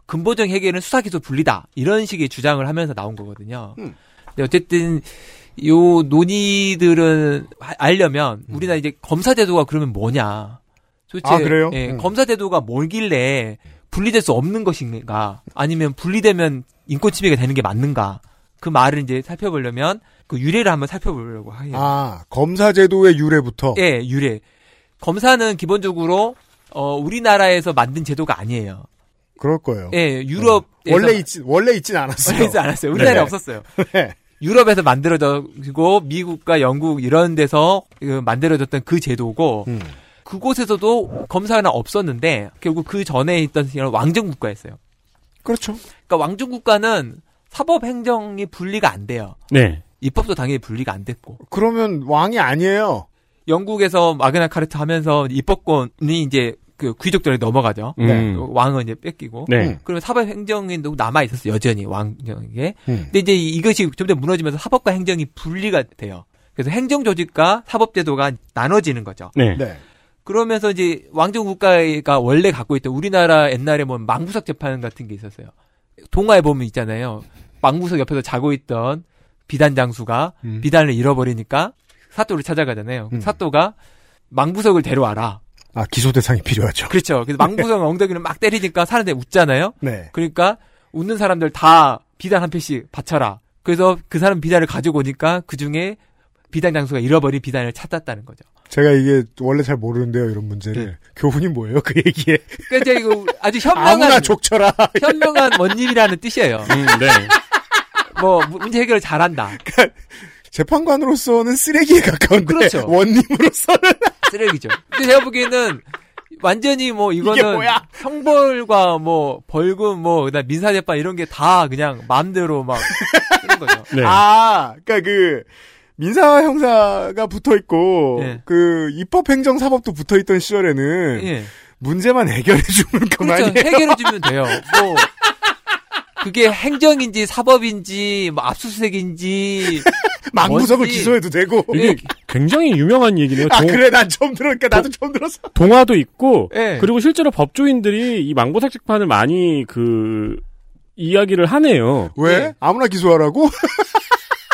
근본적 해결은 수사기소 분리다 이런 식의 주장을 하면서 나온 거거든요. 근데 어쨌든 요 논의들은 알려면 우리나라 이제 검사 제도가 그러면 뭐냐? 도대체 그래요? 예, 검사 제도가 뭘길래 분리될 수 없는 것인가? 아니면 분리되면 인권 침해가 되는 게 맞는가? 그 말을 이제 살펴보려면 그 유래를 한번 살펴보려고 해요. 검사 제도의 유래부터. 예, 유래. 검사는 기본적으로 우리나라에서 만든 제도가 아니에요. 그럴 거예요. 예, 유럽 원래 있진 않았어요. 원래 있지 않았어요. 우리나라에 네. 없었어요. 네. 유럽에서 만들어지고 미국과 영국 이런 데서 만들어졌던 그 제도고 그곳에서도 검사는 없었는데 결국 그 전에 있던 왕정국가였어요. 그렇죠. 그러니까 왕정국가는 사법행정이 분리가 안 돼요. 네. 입법도 당연히 분리가 안 됐고. 그러면 왕이 아니에요. 영국에서 마그나 카르타 하면서 입법권이 이제 귀족들에 넘어가죠. 네. 왕은 이제 뺏기고. 네. 그러면 사법 행정이 남아 있었어요. 여전히 왕정에게. 근데 이제 이것이 점점 무너지면서 사법과 행정이 분리가 돼요. 그래서 행정 조직과 사법 제도가 나눠지는 거죠. 네. 네. 그러면서 이제 왕정 국가가 원래 갖고 있던 우리나라 옛날에 망부석 재판 같은 게 있었어요. 동화에 보면 있잖아요. 왕구석 옆에서 자고 있던 비단 장수가 비단을 잃어버리니까 사또를 찾아가잖아요. 사또가 망부석을 데려와라. 아, 기소 대상이 필요하죠. 그렇죠. 그래서 망부석 엉덩이를 막 때리니까 사람들이 웃잖아요. 네. 그러니까 웃는 사람들 다 비단 한 팩씩 바쳐라. 그래서 그 사람 비단을 가지고 오니까 그 중에 비단 장수가 잃어버린 비단을 찾았다는 거죠. 제가 이게 원래 잘 모르는데요, 이런 문제를. 네. 교훈이 뭐예요, 그 얘기에? 그러니까 이거 아주 현명한. 아무나 족쳐라. 현명한 원님이라는 뜻이에요. 네. 뭐 문제 해결을 잘한다. 그러니까 재판관으로서는 쓰레기에 가까운데. 그렇죠. 원님으로서는 쓰레기죠. 근데 제가 보기에는 완전히 뭐 이거는 형벌과 뭐 벌금 뭐 그다음 민사 재판 이런 게 다 그냥 마음대로 막 쓰는 거죠. 네. 아, 그러니까 그. 민사와 형사가 붙어있고 예. 그 입법행정사법도 붙어있던 시절에는 예. 문제만 해결해주면 그만이에요. 그렇죠. 해결해주면 돼요. 뭐 그게 행정인지 사법인지 뭐 압수수색인지 망부석을 기소해도 되고. 이게 굉장히 유명한 얘기네요. 아 그래 난 처음 들으니까 나도 처음 들었어. 동화도 있고 예. 그리고 실제로 법조인들이 이 망부석 재판을 많이 그 이야기를 하네요. 왜? 예. 아무나 기소하라고?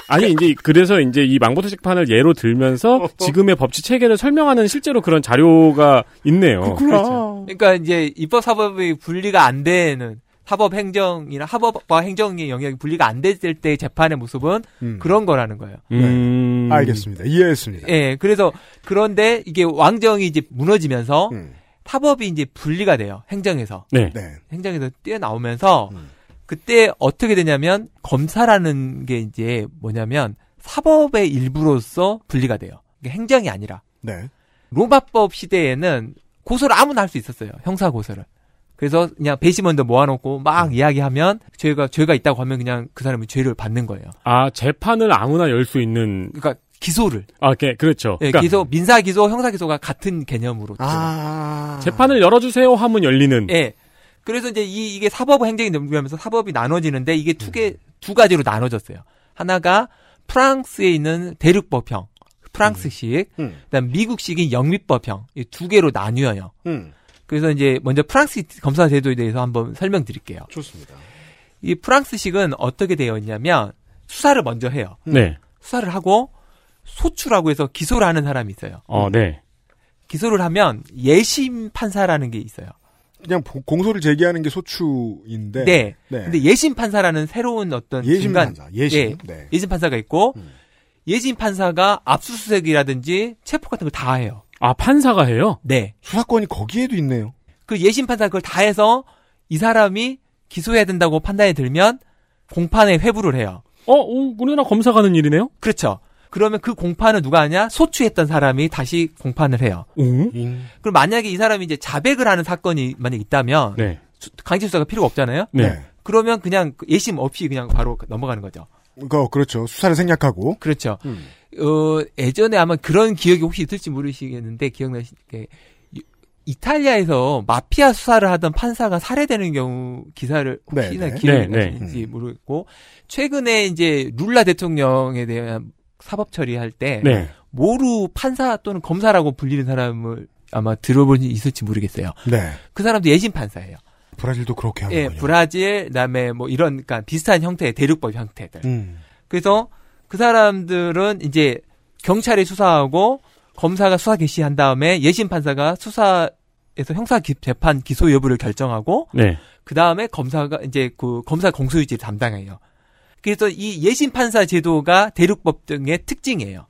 아니 이제 그래서 이제 이 망부석 재판을 예로 들면서 지금의 법치 체계를 설명하는 실제로 그런 자료가 있네요. 그렇죠. 그러니까 이제 입법 사법의 분리가 안 되는 사법 행정이나 사법과 행정의 영역이 분리가 안 됐을 때의 재판의 모습은 그런 거라는 거예요. 네. 알겠습니다. 이해했습니다. 예. 그래서 그런데 이게 왕정이 이제 무너지면서 사법이 이제 분리가 돼요. 행정에서. 네. 네. 행정에서 뛰어나오면서 그때 어떻게 되냐면 검사라는 게 이제 뭐냐면 사법의 일부로서 분리가 돼요. 이게 행정이 아니라. 네. 로마법 시대에는 고소를 아무나 할 수 있었어요. 형사 고소를. 그래서 그냥 배심원들 모아놓고 막 이야기하면 죄가 있다고 하면 그냥 그 사람이 죄를 받는 거예요. 아 재판을 아무나 열 수 있는. 그러니까 기소를. 아, 네, 그렇죠. 네, 그러니까 기소, 민사 기소, 형사 기소가 같은 개념으로. 아. 재판을 열어주세요 하면 열리는. 네. 그래서 이제 이게 사법과 행정이 넘어가면서 사법이 나눠지는데 이게 두 가지로 나눠졌어요. 하나가 프랑스에 있는 대륙법형, 프랑스식, 그다음 미국식인 영미법형, 이 두 개로 나뉘어요. 그래서 이제 먼저 프랑스 검사 제도에 대해서 한번 설명드릴게요. 좋습니다. 이 프랑스식은 어떻게 되어 있냐면 수사를 먼저 해요. 네. 수사를 하고 소추라고 해서 기소를 하는 사람이 있어요. 네. 기소를 하면 예심 판사라는 게 있어요. 그냥 공소를 제기하는 게 소추인데. 네. 네. 근데 예심 판사라는 새로운 어떤 예심 판사. 예심. 네. 네. 예심 판사가 있고 예심 판사가 압수수색이라든지 체포 같은 걸 다 해요. 아, 판사가 해요? 네. 수사권이 거기에도 있네요. 그 예심 판사가 그걸 다 해서 이 사람이 기소해야 된다고 판단이 들면 공판에 회부를 해요. 우리나라 검사 가는 일이네요? 그렇죠. 그러면 그 공판을 누가 하냐? 소추했던 사람이 다시 공판을 해요. 그럼 만약에 이 사람이 이제 자백을 하는 사건이 만약에 있다면 네. 강제 수사가 필요가 없잖아요. 네. 그러면 그냥 예심 없이 그냥 바로 넘어가는 거죠. 그렇죠. 수사를 생략하고. 그렇죠. 예전에 아마 그런 기억이 혹시 있을지 모르시겠는데 기억나시게 이탈리아에서 마피아 수사를 하던 판사가 살해되는 경우 기사를 혹시나 기억나시는지 모르겠고 최근에 이제 룰라 대통령에 대한 사법 처리할 때 네. 모루 판사 또는 검사라고 불리는 사람을 아마 들어본 지 있을지 모르겠어요. 네. 그 사람도 예심 판사예요. 브라질도 그렇게 하는 거예요. 예, 브라질, 그다음에 뭐 이런 그러니까 비슷한 형태의 대륙법 형태들. 그래서 그 사람들은 이제 경찰이 수사하고 검사가 수사 개시한 다음에 예심 판사가 수사에서 형사 재판 기소 여부를 결정하고 네. 그다음에 검사가 이제 그 검사 공소유지를 담당해요. 그래서 이 예심판사 제도가 대륙법 등의 특징이에요.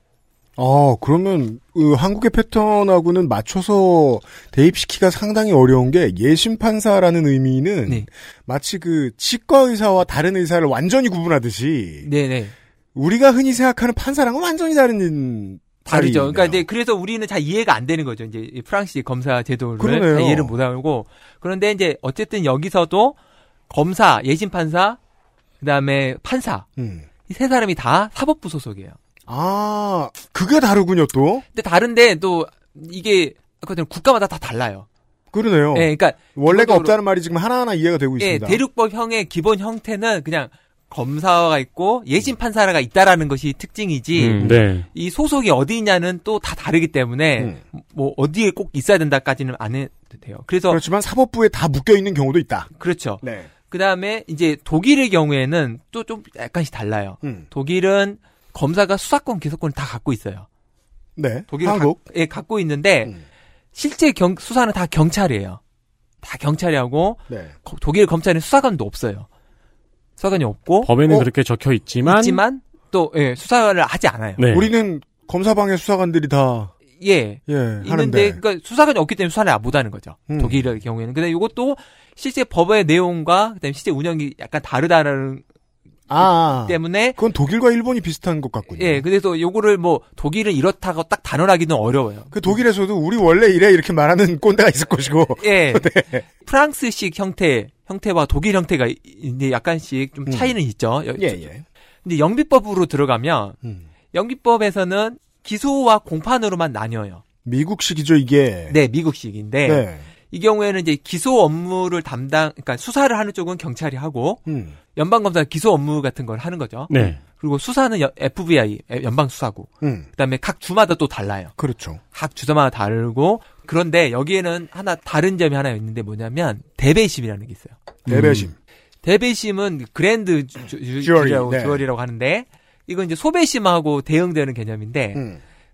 그러면 한국의 패턴하고는 맞춰서 대입시키기가 상당히 어려운 게 예심판사라는 의미는 네. 마치 그 치과의사와 다른 의사를 완전히 구분하듯이 네네. 우리가 흔히 생각하는 판사랑은 완전히 다르죠. 그러니까 이제 그래서 우리는 잘 이해가 안 되는 거죠. 이제 프랑스식 검사 제도를 잘 이해를 못 하고 그런데 이제 어쨌든 여기서도 검사, 예심판사 그다음에 판사 이 세 사람이 다 사법부 소속이에요. 아 그게 다르군요 또. 근데 다른데 또 이게 국가마다 다 달라요. 그러네요. 네, 그러니까 원래가 없다는 말이 지금 하나하나 이해가 되고 있습니다. 네, 대륙법형의 기본 형태는 그냥 검사가 있고 예심 판사가 있다라는 것이 특징이지. 네. 이 소속이 어디냐는 또 다 다르기 때문에 뭐 어디에 꼭 있어야 된다까지는 안 해도 돼요. 그래서 그렇지만 사법부에 다 묶여 있는 경우도 있다. 그렇죠. 네. 그 다음에 이제 독일의 경우에는 또 좀 약간씩 달라요. 독일은 검사가 수사권, 기소권을 다 갖고 있어요. 네. 독일은 한국. 예, 갖고 있는데 실제 수사는 다 경찰이에요. 다 경찰이 하고 네. 독일 검찰은 수사관도 없어요. 수사관이 없고 법에는 그렇게 적혀 있지만 또 예, 수사를 하지 않아요. 네. 우리는 검사방의 수사관들이 다 예 있는데 하는데. 그러니까 수사관이 없기 때문에 수사를 못 하는 거죠. 독일의 경우에는. 근데 이것도 실제 법의 내용과 그다음에 실제 운영이 약간 다르다라는 때문에 그건 독일과 일본이 비슷한 것 같군요. 예, 그래서 요거를 뭐 독일은 이렇다고 딱 단언하기는 어려워요. 그 독일에서도 우리 원래 이래 이렇게 말하는 꼰대가 있을 것이고, 예, 네. 프랑스식 형태와 독일 형태가 이제 약간씩 좀 차이는 있죠. 예. 근데 영비법으로 들어가면 영비법에서는 기소와 공판으로만 나뉘어요. 미국식이죠 이게. 네, 미국식인데. 네. 이 경우에는 이제 기소 업무를 그러니까 수사를 하는 쪽은 경찰이 하고, 연방검사가 기소 업무 같은 걸 하는 거죠. 네. 그리고 수사는 FBI, 연방수사국. 그 다음에 각 주마다 또 달라요. 그렇죠. 각 주마다 다르고, 그런데 여기에는 하나, 다른 점이 하나 있는데 뭐냐면, 대배심이라는 게 있어요. 대배심. 대배심은 그랜드 주얼이라고 하는데, 이건 이제 소배심하고 대응되는 개념인데,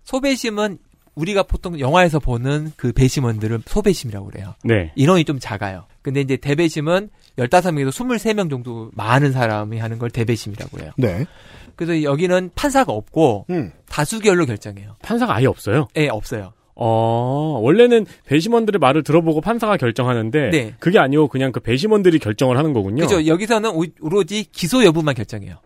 소배심은 우리가 보통 영화에서 보는 그 배심원들은 소배심이라고 그래요. 네. 인원이 좀 작아요. 근데 이제 대배심은 15명에서 23명 정도 많은 사람이 하는 걸 대배심이라고 해요. 네. 그래서 여기는 판사가 없고 다수결로 결정해요. 판사가 아예 없어요? 예, 네, 없어요. 원래는 배심원들의 말을 들어보고 판사가 결정하는데 네. 그게 아니고 그냥 그 배심원들이 결정을 하는 거군요. 그렇죠. 여기서는 오로지 기소 여부만 결정해요.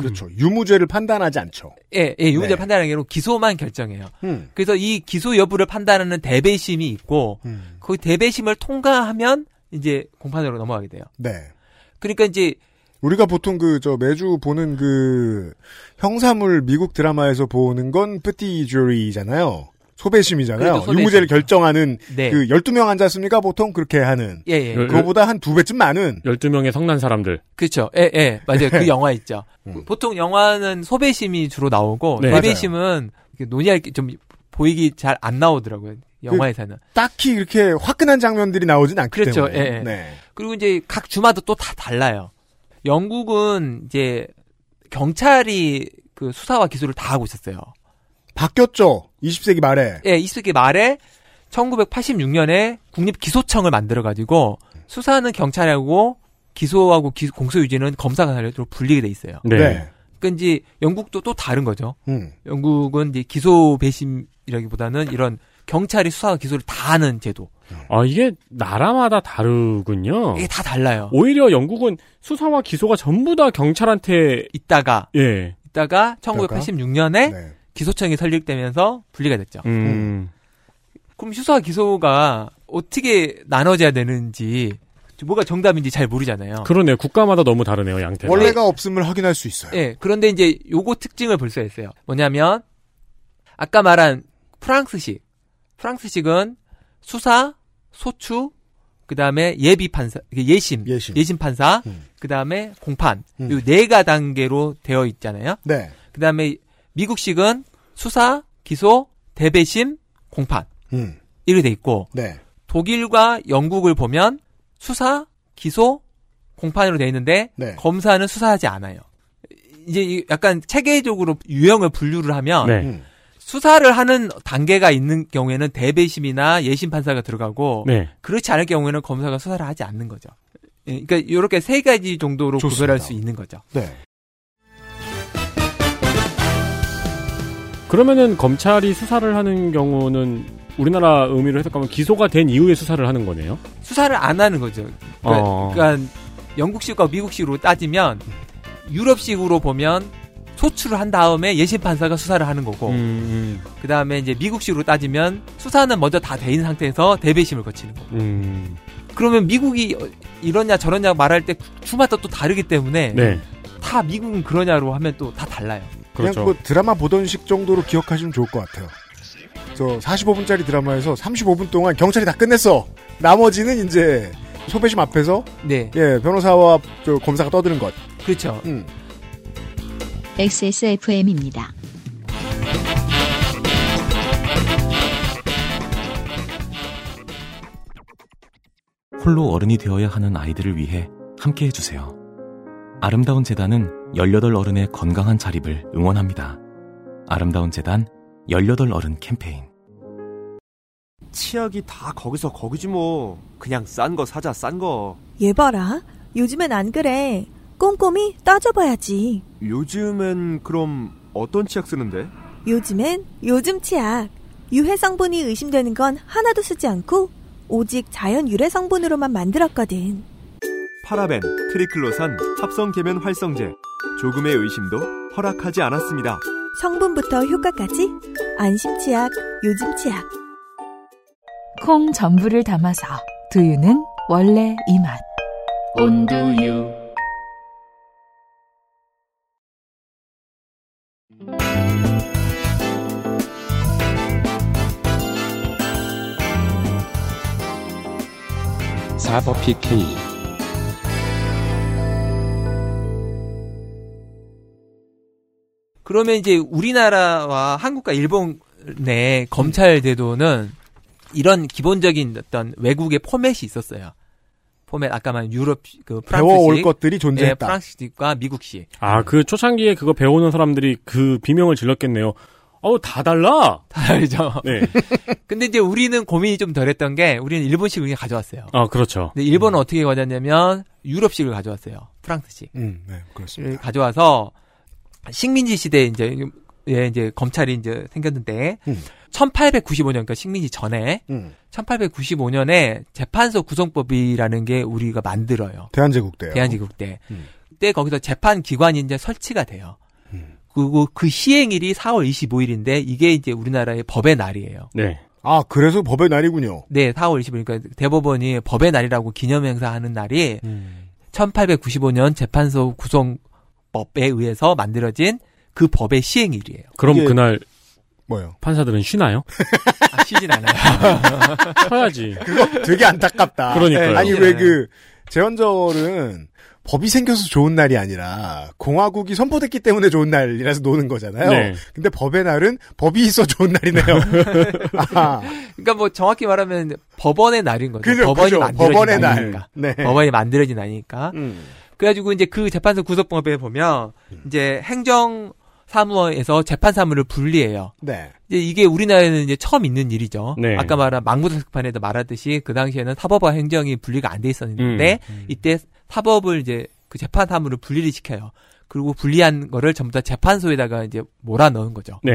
그렇죠. 유무죄를 판단하지 않죠. 예, 유무죄를 네. 판단하는 게 아니고 기소만 결정해요. 그래서 이 기소 여부를 판단하는 대배심이 있고 그 대배심을 통과하면 이제 공판으로 넘어가게 돼요. 네. 그러니까 이제 우리가 보통 매주 보는 그 형사물 미국 드라마에서 보는 건 petit jury잖아요. 소배심이잖아요. 유무죄를 결정하는 네. 그 12명 앉았습니까? 보통 그렇게 하는. 예. 그거보다 한 2배쯤 많은 12명의 성난 사람들. 그렇죠. 예. 맞아요. 그 영화 있죠. 보통 영화는 소배심이 주로 나오고 네. 대배심은 논의할 게 좀 보이기 잘 안 나오더라고요. 영화에서는. 딱히 이렇게 화끈한 장면들이 나오진 않기 그렇죠. 때문에. 그렇죠. 예. 네. 그리고 이제 각 주마다 또 다 달라요. 영국은 이제 경찰이 그 수사와 기소를 다 하고 있었어요. 바뀌었죠. 20세기 말에. 예, 20세기 말에 1986년에 국립기소청을 만들어가지고 수사는 경찰하고 기소하고 공소유지는 검사관으로 분리게 돼 있어요. 네. 그러니까 이제 영국도 또 다른 거죠. 영국은 이제 기소 배심이라기보다는 이런 경찰이 수사와 기소를 다 하는 제도. 아, 이게 나라마다 다르군요. 이게 다 달라요. 오히려 영국은 수사와 기소가 전부 다 경찰한테 있다가 1986년에 네. 기소청이 설립되면서 분리가 됐죠. 그럼 수사와 기소가 어떻게 나눠져야 되는지 뭐가 정답인지 잘 모르잖아요. 그러네요. 국가마다 너무 다르네요. 양태가. 원래가 없음을 확인할 수 있어요. 예. 그런데 이제 요거 특징을 볼 수가 있어요. 뭐냐면 아까 말한 프랑스식은 수사, 소추, 그 다음에 예심판사, 그 다음에 공판 요 4가 단계로 되어 있잖아요. 네. 그 다음에 미국식은 수사, 기소, 대배심, 공판 이렇게 돼 있고 네. 독일과 영국을 보면 수사, 기소, 공판으로 돼 있는데 네. 검사는 수사하지 않아요. 이제 약간 체계적으로 유형을 분류를 하면 네. 수사를 하는 단계가 있는 경우에는 대배심이나 예심판사가 들어가고 네. 그렇지 않을 경우에는 검사가 수사를 하지 않는 거죠. 그러니까 이렇게 3가지 정도로 좋습니다. 구별할 수 있는 거죠. 네. 그러면은 검찰이 수사를 하는 경우는 우리나라 의미로 해석하면 기소가 된 이후에 수사를 하는 거네요? 수사를 안 하는 거죠. 그러니까 영국식과 미국식으로 따지면 유럽식으로 보면 소추를 한 다음에 예심판사가 수사를 하는 거고 그 다음에 이제 미국식으로 따지면 수사는 먼저 다 돼 있는 상태에서 대배심을 거치는 거고 그러면 미국이 이러냐 저러냐 말할 때 주마다 또 다르기 때문에 네. 다 미국은 그러냐로 하면 또 다 달라요. 그냥 그렇죠. 그 드라마 보던 식 정도로 기억하시면 좋을 것 같아요. 저 45분짜리 드라마에서 35분 동안 경찰이 다 끝냈어. 나머지는 이제 소배심 앞에서 네. 예, 변호사와 저 검사가 떠드는 것. 그렇죠. XSFM입니다. 홀로 어른이 되어야 하는 아이들을 위해 함께해 주세요. 아름다운 재단은 18어른의 건강한 자립을 응원합니다. 아름다운 재단 18어른 캠페인. 치약이 다 거기서 거기지 뭐. 그냥 싼 거 사자, 싼 거. 얘 봐라. 요즘엔 안 그래. 꼼꼼히 따져봐야지. 요즘엔 그럼 어떤 치약 쓰는데? 요즘엔 요즘치약. 유해 성분이 의심되는 건 하나도 쓰지 않고 오직 자연 유래 성분으로만 만들었거든. 파라벤, 트리클로산, 합성계면 활성제. 조금의 의심도 허락하지 않았습니다. 성분부터 효과까지 안심치약, 요즘치약. 콩 전부를 담아서 두유는 원래 이 맛. 온두유. 사법PK. 그러면 이제 우리나라와 한국과 일본 내 검찰 제도는 이런 기본적인 어떤 외국의 포맷이 있었어요. 포맷, 아까 말한 유럽, 그 프랑스식. 배워올 것들이 존재했다. 예, 프랑스식과 미국식. 아, 그 초창기에 그거 배우는 사람들이 그 비명을 질렀겠네요. 어우, 다 달라! 다 다르죠. 네. 근데 이제 우리는 고민이 좀 덜 했던 게, 우리는 일본식을 가져왔어요. 아, 그렇죠. 근데 일본은 어떻게 가져왔냐면, 유럽식을 가져왔어요. 프랑스식. 네, 그렇습니다. 가져와서, 식민지 시대에 이제 검찰이 이제 생겼는데, 1895년, 그러니까 식민지 전에, 1895년에 재판소 구성법이라는 게 우리가 만들어요. 대한제국 때요. 대한제국 때. 그때 거기서 재판기관이 이제 설치가 돼요. 그리고 그 시행일이 4월 25일인데, 이게 이제 우리나라의 법의 날이에요. 네. 아, 그래서 법의 날이군요. 네, 4월 25일. 그러니까 대법원이 법의 날이라고 기념행사하는 날이, 1895년 재판소 구성법에 의해서 만들어진 그 법의 시행일이에요. 그럼 그날 뭐요? 판사들은 쉬나요? 아, 쉬진 않아요. 쉬어야지. 그거 되게 안타깝다. 그러니까요. 네, 아니 왜 그 재헌절은 법이 생겨서 좋은 날이 아니라 공화국이 선포됐기 때문에 좋은 날이라서 노는 거잖아요. 네. 근데 법의 날은 법이 있어 좋은 날이네요. 아. 그러니까 뭐 정확히 말하면 법원의 날인 거죠. 그죠, 법원이 그죠. 만들어진 법원의 날이니까. 네. 법원이 만들어진 날이니까. 그래가지고 이제 그 재판소 구성법에 보면 이제 행정 사무에서 재판사무를 분리해요. 네. 이제 이게 우리나라에는 이제 처음 있는 일이죠. 네. 아까 말한 망부석 재판에도 말하듯이 그 당시에는 사법과 행정이 분리가 안 돼 있었는데 이때 사법을 이제 그 재판사무를 분리를 시켜요. 그리고 분리한 거를 전부 다 재판소에다가 이제 몰아넣은 거죠. 네.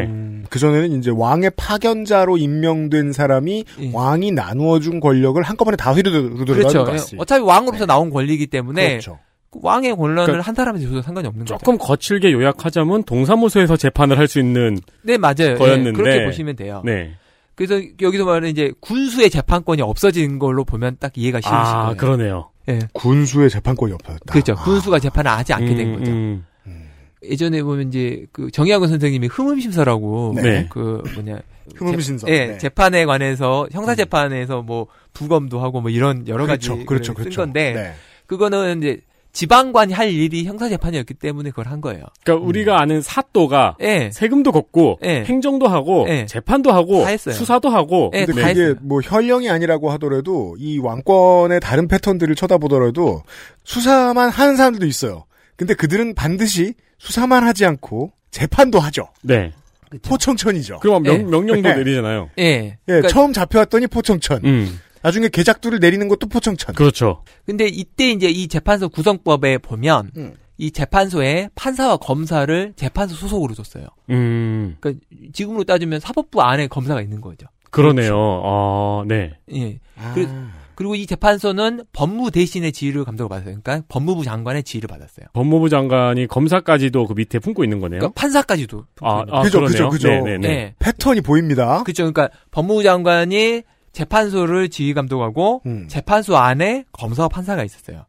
그 전에는 이제 왕의 파견자로 임명된 사람이 왕이 나누어준 권력을 한꺼번에 다 휘두르는 그렇죠. 거지. 어차피 왕으로부터 나온 권리이기 때문에. 그렇죠. 왕의 권한을 그러니까 한 사람한테 줘도 상관이 없는 거죠. 조금 거칠게 요약하자면 동사무소에서 재판을 할 수 있는 네, 맞아요. 거였는데 네, 그렇게 보시면 돼요. 네. 그래서 여기서 말하는 이제 군수의 재판권이 없어진 걸로 보면 딱 이해가 쉬우실 거예요. 아, 그러네요. 네. 군수의 재판권이 없어졌다. 그렇죠. 아. 군수가 재판을 하지 않게 된 거죠. 예전에 보면 이제 그 정약용 선생님이 흠음심사라고 네. 그 뭐냐 흠음심사 예 네. 재판에 관해서 형사 재판에서 뭐 부검도 하고 뭐 이런 여러 가지 그렇죠, 그렇죠. 쓴 건데 네. 그거는 이제 지방관이 할 일이 형사재판이었기 때문에 그걸 한 거예요. 그러니까 우리가 아는 사또가 네. 세금도 걷고 네. 행정도 하고 네. 재판도 하고 수사도 하고 네, 근데 그게 뭐 현령이 아니라고 하더라도 이 왕권의 다른 패턴들을 쳐다보더라도 수사만 하는 사람들도 있어요. 근데 그들은 반드시 수사만 하지 않고 재판도 하죠. 네. 그쵸. 포청천이죠. 그럼 네. 명령도 네. 내리잖아요. 예. 네. 네. 그러니까 처음 잡혀왔더니 포청천. 나중에 계작두를 내리는 것도 포청천. 그렇죠. 근데 이때 이제 이 재판소 구성법에 보면 이 재판소에 판사와 검사를 재판소 소속으로 줬어요. 그러니까 지금으로 따지면 사법부 안에 검사가 있는 거죠. 그러네요. 아, 네. 예. 아. 그리고 이 재판소는 법무 대신의 지휘를 감독을 받았어요. 그러니까 법무부 장관의 지휘를 받았어요. 법무부 장관이 검사까지도 그 밑에 품고 있는 거네요. 그러니까 판사까지도. 그죠. 네. 패턴이 보입니다. 그죠. 그러니까 법무부 장관이 재판소를 지휘감독하고 재판소 안에 검사와 판사가 있었어요.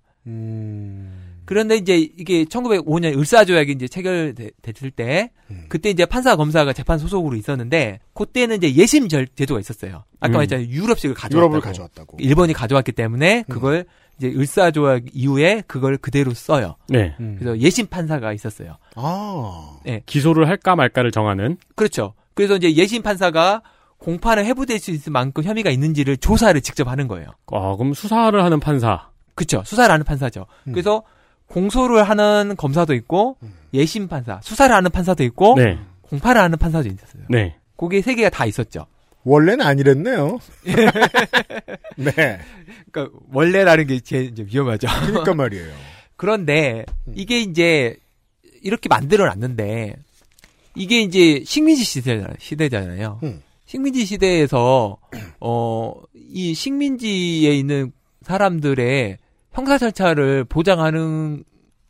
그런데 이제 이게 1905년 을사조약이 이제 체결됐을 때 그때 이제 판사와 검사가 재판 소속으로 있었는데 그때는 이제 예심 제도가 있었어요. 아까 말했잖아요. 유럽식을 가져왔다고. 유럽을 가져왔다고. 일본이 가져왔기 때문에 그걸 이제 을사조약 이후에 그걸 그대로 써요. 네. 그래서 예심 판사가 있었어요. 아. 네. 기소를 할까 말까를 정하는. 그렇죠. 그래서 이제 예심 판사가 공판에 회부될 수 있을 만큼 혐의가 있는지를 조사를 직접 하는 거예요. 아, 그럼 수사를 하는 판사. 그렇죠. 수사를 하는 판사죠. 그래서 공소를 하는 검사도 있고 예심 판사, 수사를 하는 판사도 있고 네. 공판을 하는 판사도 있었어요. 네. 그게 세 개가 다 있었죠. 원래는 아니랬네요. 네. 그러니까 원래라는 게 제일 이제 위험하죠. 그러니까 말이에요. 그런데 이게 이제 이렇게 만들어놨는데 이게 이제 식민지 시대잖아요. 식민지 시대에서 이 식민지에 있는 사람들의 형사 절차를 보장하는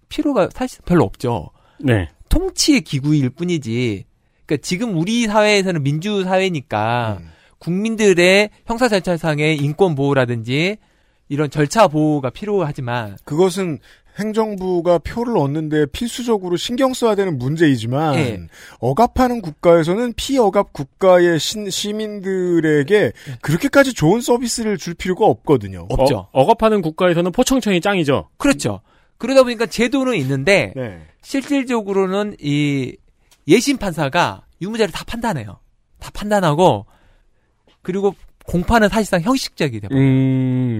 필요가 사실 별로 없죠. 네. 통치의 기구일 뿐이지. 그러니까 지금 우리 사회에서는 민주 사회니까 국민들의 형사 절차상의 인권 보호라든지 이런 절차 보호가 필요하지만 그것은 행정부가 표를 얻는데 필수적으로 신경 써야 되는 문제이지만 네. 억압하는 국가에서는 피억압 국가의 시민들에게 그렇게까지 좋은 서비스를 줄 필요가 없거든요. 없죠. 억압하는 국가에서는 포청천이 짱이죠. 그렇죠. 그러다 보니까 제도는 있는데 네. 실질적으로는 이 예심 판사가 유무죄를 다 판단해요. 다 판단하고 그리고 공판은 사실상 형식적이 돼요.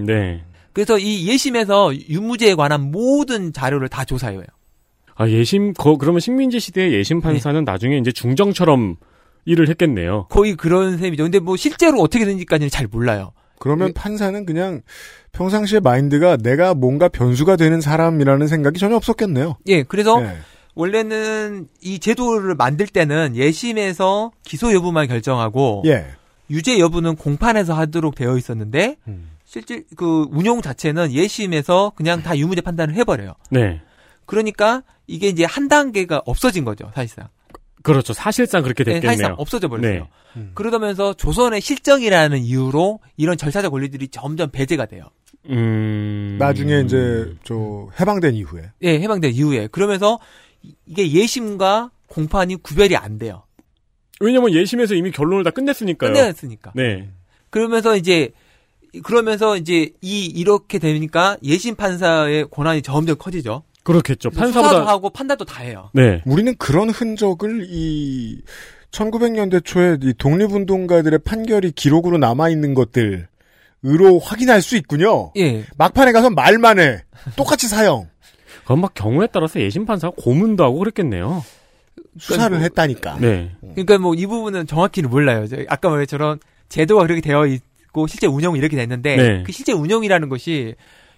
네. 그래서 이 예심에서 유무죄에 관한 모든 자료를 다 조사해요. 아, 예심, 그러면 식민지 시대의 예심 판사는 네. 나중에 이제 중정처럼 일을 했겠네요. 거의 그런 셈이죠. 근데 뭐 실제로 어떻게 되는지까지는 잘 몰라요. 그러면 판사는 그냥 평상시의 마인드가 내가 뭔가 변수가 되는 사람이라는 생각이 전혀 없었겠네요. 예, 그래서 네. 원래는 이 제도를 만들 때는 예심에서 기소 여부만 결정하고 예. 유죄 여부는 공판에서 하도록 되어 있었는데 실제 그 운용 자체는 예심에서 그냥 다 유무죄 판단을 해버려요. 네. 그러니까 이게 이제 한 단계가 없어진 거죠, 사실상. 그렇죠. 사실상 그렇게 됐겠네요. 네, 사실상 없어져 버렸어요. 네. 그러면서 조선의 실정이라는 이유로 이런 절차적 권리들이 점점 배제가 돼요. 나중에 이제 저 해방된 이후에. 예, 네, 해방된 이후에. 그러면서 이게 예심과 공판이 구별이 안 돼요. 왜냐면 예심에서 이미 결론을 다 끝냈으니까요. 네. 그러면서 이제 이렇게 되니까 예심 판사의 권한이 점점 커지죠. 그렇겠죠. 판사보다 수사도 하고 판단도 다 해요. 네. 우리는 그런 흔적을 이 1900년대 초에 이 독립운동가들의 판결이 기록으로 남아 있는 것들으로 확인할 수 있군요. 예. 막판에 가서 말만 해. 똑같이 사형. 그럼 막 경우에 따라서 예심 판사가 고문도 하고 그랬겠네요. 수사를 그러니까 했다니까. 네. 그러니까 뭐 이 부분은 정확히는 몰라요. 아까 말처럼 제도가 그렇게 되어 있고 실제 운영이 이렇게 됐는데 네. 그 실제 운영이라는 것이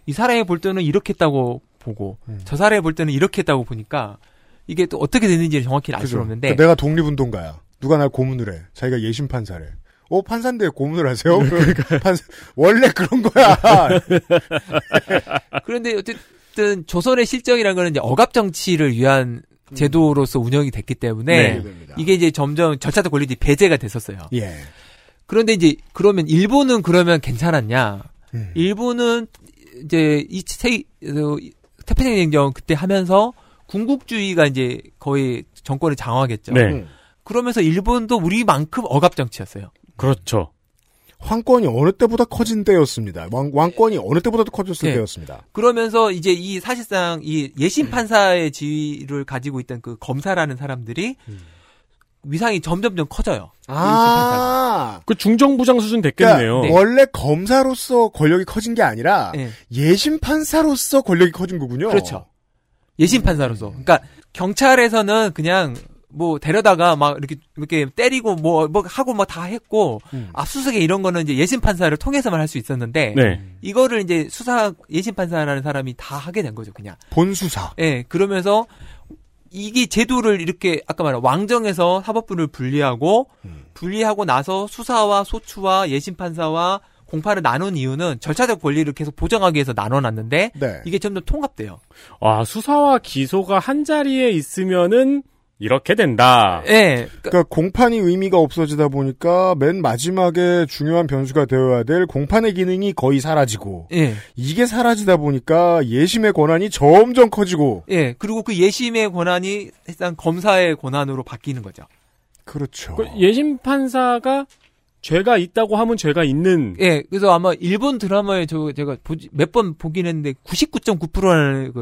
이 사례에 볼 때는 이렇게 했다고 보고 저 사례에 볼 때는 이렇게 했다고 보니까 이게 또 어떻게 됐는지 정확히 알 수 없는데 그러니까 내가 독립운동가야. 누가 날 고문을 해. 자기가 예심 판사를. 판사인데 고문을 하세요? 그러니까 판사 원래 그런 거야. 그런데 어쨌든 조선의 실정이라는 거는 이제 억압 정치를 위한 제도로서 운영이 됐기 때문에 네, 이게 이제 점점 절차적 권리들이 배제가 됐었어요. 예. 그런데 이제 그러면 일본은 괜찮았냐? 일본은 이제 이 태평양 전쟁 그때 하면서 군국주의가 이제 거의 정권을 장악했죠. 네. 그러면서 일본도 우리만큼 억압 정치였어요. 그렇죠. 황권이 어느 때보다 커진 때였습니다. 왕권이 어느 때보다도 커졌을 네. 때였습니다. 그러면서 이제 이 사실상 이 예심 판사의 지위를 가지고 있던 그 검사라는 사람들이 위상이 점점점 커져요. 아, 그 중정부장 수준 됐겠네요. 그러니까 네. 원래 검사로서 권력이 커진 게 아니라 네. 예심 판사로서 권력이 커진 거군요. 그렇죠. 예심 판사로서. 그러니까 경찰에서는 그냥 뭐 데려다가 막 이렇게 때리고 뭐 하고 막 다 했고 압수수색 이런 거는 이제 예심 판사를 통해서만 할 수 있었는데 네. 이거를 이제 예심 판사라는 사람이 다 하게 된 거죠, 그냥. 본수사. 예. 네, 그러면서 이게 제도를 이렇게 아까 말한 왕정에서 사법부를 분리하고 나서 수사와 소추와 예심 판사와 공판을 나눈 이유는 절차적 권리를 계속 보장하기 위해서 나눠놨는데 네. 이게 점점 통합돼요. 아, 수사와 기소가 한 자리에 있으면은 이렇게 된다. 예. 그러니까 공판이 의미가 없어지다 보니까 맨 마지막에 중요한 변수가 되어야 될 공판의 기능이 거의 사라지고. 예. 이게 사라지다 보니까 예심의 권한이 점점 커지고. 예. 그리고 그 예심의 권한이 일단 검사의 권한으로 바뀌는 거죠. 그렇죠. 예심 판사가 죄가 있다고 하면 죄가 있는. 예. 그래서 아마 일본 드라마에 제가 몇 번 보긴 했는데 99.9%라는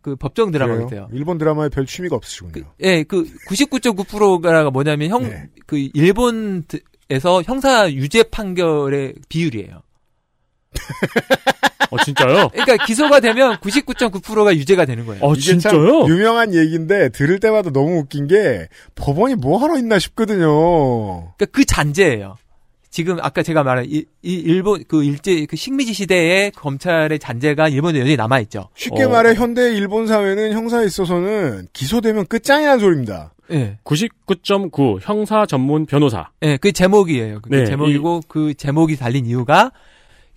그 법정 드라마가 있어요. 일본 드라마에 별 취미가 없으시군요. 예. 그 99.9%가 뭐냐면 네. 그 일본에서 형사 유죄 판결의 비율이에요. 진짜요? 그러니까 기소가 되면 99.9%가 유죄가 되는 거예요. 진짜요? 유명한 얘기인데 들을 때마다 너무 웃긴 게 법원이 뭐 하러 있나 싶거든요. 그러니까 그 잔재예요. 지금 아까 제가 말한 일본 그 일제 그 식민지 시대의 검찰의 잔재가 일본에 여전히 남아 있죠. 쉽게 말해 현대 일본 사회는 형사에 있어서는 기소되면 끝장이라는 소리입니다. 네. 99.9 형사 전문 변호사. 네, 그 제목이에요. 그 네. 제목이고 그 제목이 달린 이유가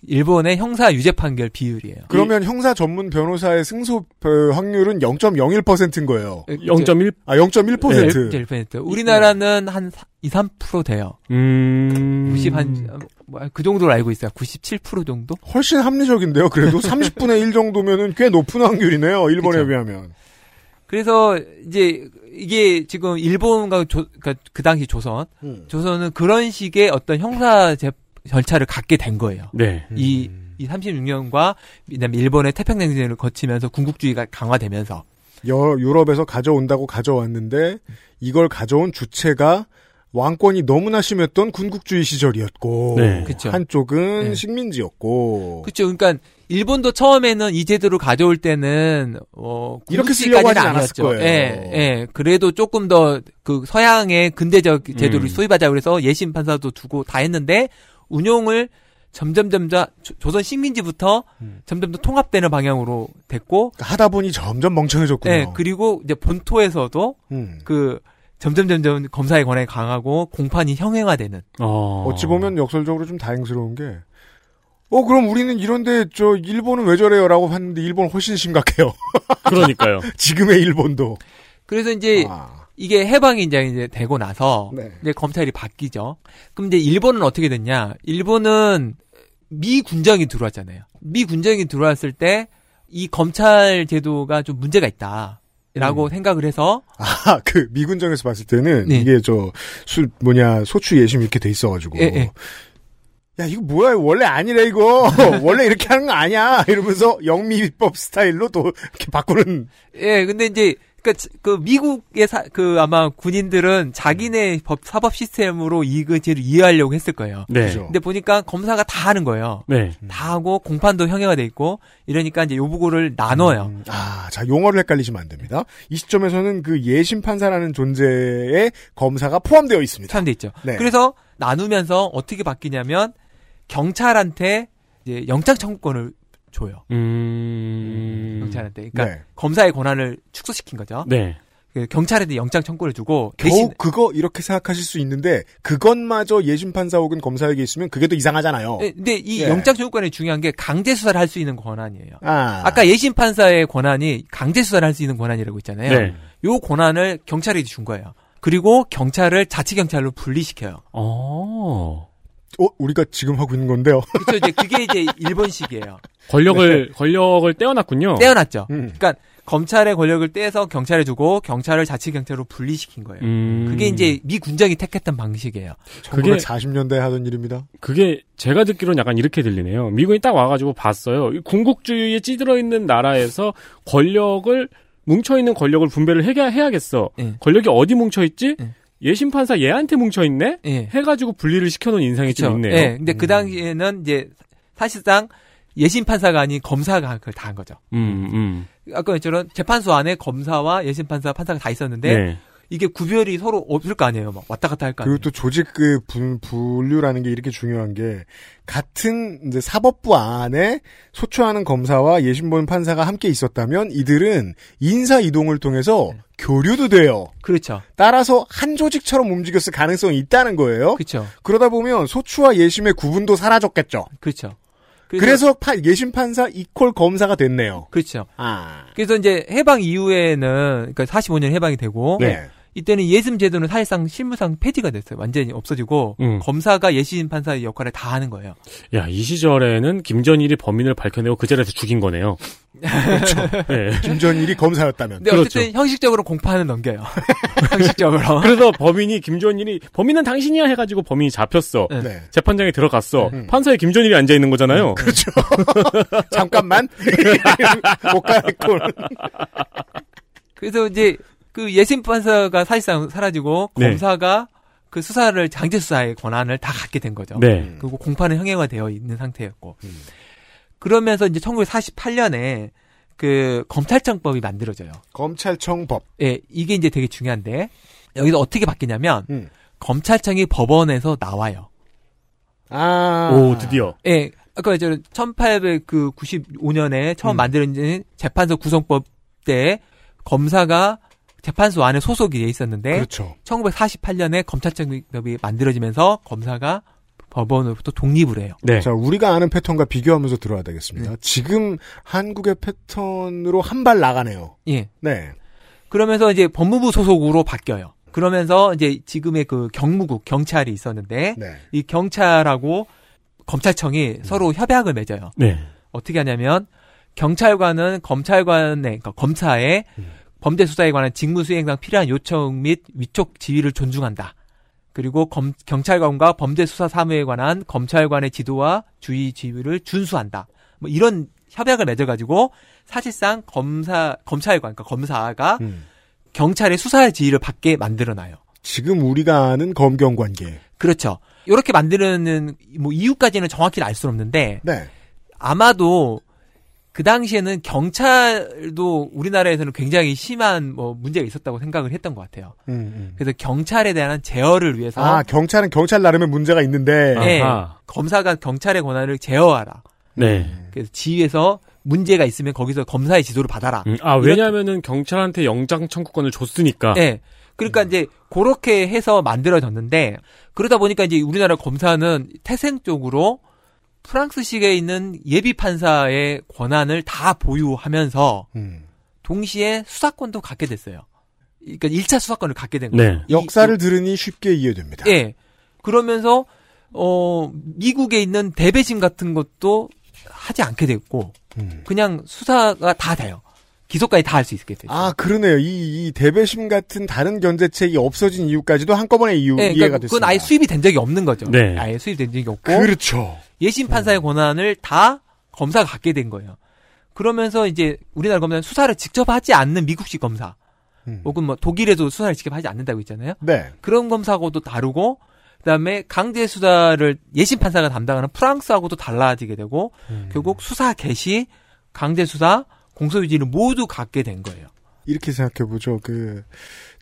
일본의 형사 유죄 판결 비율이에요. 그러면 형사 전문 변호사의 승소 확률은 0.01%인 거예요. 0.1%. 네. 0.1%. 우리나라는 한 2~3% 돼요. 90 한 그 정도로 알고 있어요. 97% 정도? 훨씬 합리적인데요. 그래도 30분의 1 정도면은 꽤 높은 확률이네요. 일본에 그쵸. 비하면. 그래서 이제 이게 지금 일본과 그 당시 조선은 그런 식의 어떤 형사 절차를 갖게 된 거예요. 네. 이 36년과 일본의 태평양전을 거치면서 군국주의가 강화되면서 유럽에서 가져온다고 가져왔는데 이걸 가져온 주체가 왕권이 너무나 심했던 군국주의 시절이었고 네. 한쪽은 네. 식민지였고 그렇죠. 그러니까 일본도 처음에는 이 제도를 가져올 때는 이렇게 쓰려고 하지 않았을 거예요. 예. 그래도 조금 더 그 서양의 근대적 제도를 수입하자 그래서 예심 판사도 두고 다 했는데 운용을 점점 조선 식민지부터 점점 더 통합되는 방향으로 됐고 하다 보니 점점 멍청해졌군요. 네, 그리고 이제 본토에서도 그 점점 검사의 권한이 강하고 공판이 형행화되는. 어찌 보면 역설적으로 좀 다행스러운 게 그럼 우리는 이런데 저 일본은 왜 저래요라고 봤는데 일본은 훨씬 심각해요. 그러니까요. 지금의 일본도. 그래서 이제 이게 해방이 이제 되고 나서 네. 이제 검찰이 바뀌죠. 그럼 이제 일본은 어떻게 됐냐? 일본은 미 군정이 들어왔잖아요. 미 군정이 들어왔을 때 이 검찰 제도가 좀 문제가 있다라고 생각을 해서 그 미 군정에서 봤을 때는 네. 이게 소추 예심 이렇게 돼 있어가지고 네. 야 이거 뭐야 원래 아니래 이거 원래 이렇게 하는 거 아니야 이러면서 영미법 스타일로 또 이렇게 바꾸는 예 근데 이제 그 미국의 아마 군인들은 자기네 사법 시스템으로 이익을 제대로 이해하려고 했을 거예요. 네. 그렇죠. 근데 보니까 검사가 다 하는 거예요. 네. 다 하고 공판도 형해가 돼 있고 이러니까 이제 요부고를 나눠요. 자 용어를 헷갈리시면 안 됩니다. 이 시점에서는 그 예심 판사라는 존재의 검사가 포함되어 있습니다. 포함되어 있죠. 네. 그래서 나누면서 어떻게 바뀌냐면 경찰한테 이제 영장 청구권을 줘요. 경찰한테. 그러니까 네. 검사의 권한을 축소시킨 거죠. 네. 경찰한테 영장 청구를 주고 대신 그거 이렇게 생각하실 수 있는데 그것마저 예심 판사 혹은 검사에게 있으면 그게 또 이상하잖아요. 네, 근데 이 영장 청구권이 중요한 게 강제 수사를 할 수 있는 권한이에요. 아까 예심 판사의 권한이 강제 수사를 할 수 있는 권한이라고 있잖아요. 네. 요 권한을 경찰이 준 거예요. 그리고 경찰을 자치 경찰로 분리시켜요. 우리가 지금 하고 있는 건데요. 그렇죠. 이제 그게 이제 일본식이에요. 권력을 떼어놨군요. 떼어놨죠. 그러니까 검찰의 권력을 떼서 경찰에 주고 경찰을 자치 경찰로 분리시킨 거예요. 그게 이제 미 군정이 택했던 방식이에요. 1940년대에 하던 일입니다. 그게 제가 듣기로는 약간 이렇게 들리네요. 미군이 딱 와가지고 봤어요. 군국주의에 찌들어 있는 나라에서 뭉쳐있는 권력을 분배를 해야겠어. 네. 권력이 어디 뭉쳐있지? 네. 예심판사 얘한테 뭉쳐있네? 네. 해가지고 분리를 시켜놓은 인상이 그쵸. 좀 있네요. 네. 근데 그 당시에는 이제 사실상 예심판사가 아닌 검사가 그걸 다 한 거죠. 아까 말처럼 재판소 안에 검사와 예심판사, 판사가 다 있었는데 네. 이게 구별이 서로 없을 거 아니에요. 막 왔다 갔다 할 거 아니에요. 그리고 또 조직 그 분류라는 게 이렇게 중요한 게 같은 이제 사법부 안에 소추하는 검사와 예심보는 판사가 함께 있었다면 이들은 인사 이동을 통해서 네. 교류도 돼요. 그렇죠. 따라서 한 조직처럼 움직였을 가능성이 있다는 거예요. 그렇죠. 그러다 보면 소추와 예심의 구분도 사라졌겠죠. 그렇죠. 그래서 예심 판사 이퀄 검사가 됐네요. 그렇죠. 그래서 이제 해방 이후에는 그러니까 45년 해방이 되고 네. 이때는 예심 제도는 사실상 실무상 폐지가 됐어요. 완전히 없어지고 검사가 예심 판사의 역할을 다 하는 거예요. 야, 이 시절에는 김전일이 범인을 밝혀내고 그 자리에서 죽인 거네요. 그렇죠. 네. 김전일이 검사였다면. 근데 어쨌든 그렇죠. 형식적으로 공판은 넘겨요. 형식적으로. 그래서 범인은 당신이야 해가지고 범인이 잡혔어. 네. 재판장에 들어갔어. 판사에 김전일이 앉아 있는 거잖아요. 그렇죠. 잠깐만. 못 가겠군. 그래서 이제 그 예심 판사가 사실상 사라지고 네. 검사가 그 강제 수사의 권한을 다 갖게 된 거죠. 네. 그리고 공판은 형해화되어 있는 상태였고. 그러면서 이제 1948년에 그 검찰청법이 만들어져요. 검찰청법. 예, 이게 이제 되게 중요한데 여기서 어떻게 바뀌냐면 검찰청이 법원에서 나와요. 아, 오, 드디어. 예, 아까 이제 1895년에 처음 만들어진 재판소 구성법 때 검사가 재판소 안에 소속이 돼 있었는데, 그렇죠. 1948년에 검찰청법이 만들어지면서 검사가 법원으로부터 독립을 해요. 네. 자, 우리가 아는 패턴과 비교하면서 들어야 되겠습니다. 지금 한국의 패턴으로 한 발 나가네요. 예. 네. 그러면서 이제 법무부 소속으로 바뀌어요. 그러면서 이제 지금의 그 경무국, 경찰이 있었는데, 네. 이 경찰하고 검찰청이 서로 협약을 맺어요. 네. 어떻게 하냐면, 경찰관은 검찰관의, 그러니까 검사의 범죄 수사에 관한 직무 수행상 필요한 요청 및 위촉 지휘를 존중한다. 그리고 경찰관과 범죄 수사 사무에 관한 검찰관의 지도와 주의 지휘를 준수한다. 뭐 이런 협약을 맺어가지고 사실상 검찰관, 그러니까 검사가 경찰의 수사 지휘를 받게 만들어놔요. 지금 우리가 아는 검경 관계. 그렇죠. 이렇게 만드는 뭐 이유까지는 정확히 알 수는 없는데 네. 아마도. 그 당시에는 경찰도 우리나라에서는 굉장히 심한 뭐 문제가 있었다고 생각을 했던 것 같아요. 그래서 경찰에 대한 제어를 위해서 아 경찰은 경찰 나름의 문제가 있는데 네, 검사가 경찰의 권한을 제어하라. 네. 그래서 지휘에서 문제가 있으면 거기서 검사의 지도를 받아라. 아 왜냐하면은 경찰한테 영장 청구권을 줬으니까. 네. 그러니까 이제 그렇게 해서 만들어졌는데 그러다 보니까 이제 우리나라 검사는 태생 쪽으로. 프랑스식에 있는 예비판사의 권한을 다 보유하면서 동시에 수사권도 갖게 됐어요. 그러니까 1차 수사권을 갖게 된 거예요. 네. 역사를 들으니 쉽게 이해됩니다. 예. 그러면서 미국에 있는 대배심 같은 것도 하지 않게 됐고 그냥 수사가 다 돼요. 기소까지 다 할 수 있게 됐죠. 아 그러네요. 이 대배심 같은 다른 견제책이 없어진 이유까지도 한꺼번에 네, 이해가 그러니까 됐습니다. 그건 아예 수입이 된 적이 없는 거죠. 네. 아예 수입된 적이 없고. 그렇죠. 예심판사의 권한을 다 검사가 갖게 된 거예요. 그러면서 이제 우리나라 검사는 수사를 직접 하지 않는 미국식 검사 혹은 뭐 독일에도 수사를 직접 하지 않는다고 있잖아요. 네. 그런 검사하고도 다르고 그다음에 강제 수사를 예심판사가 담당하는 프랑스하고도 달라지게 되고 결국 수사 개시, 강제 수사, 공소유지를 모두 갖게 된 거예요. 이렇게 생각해보죠.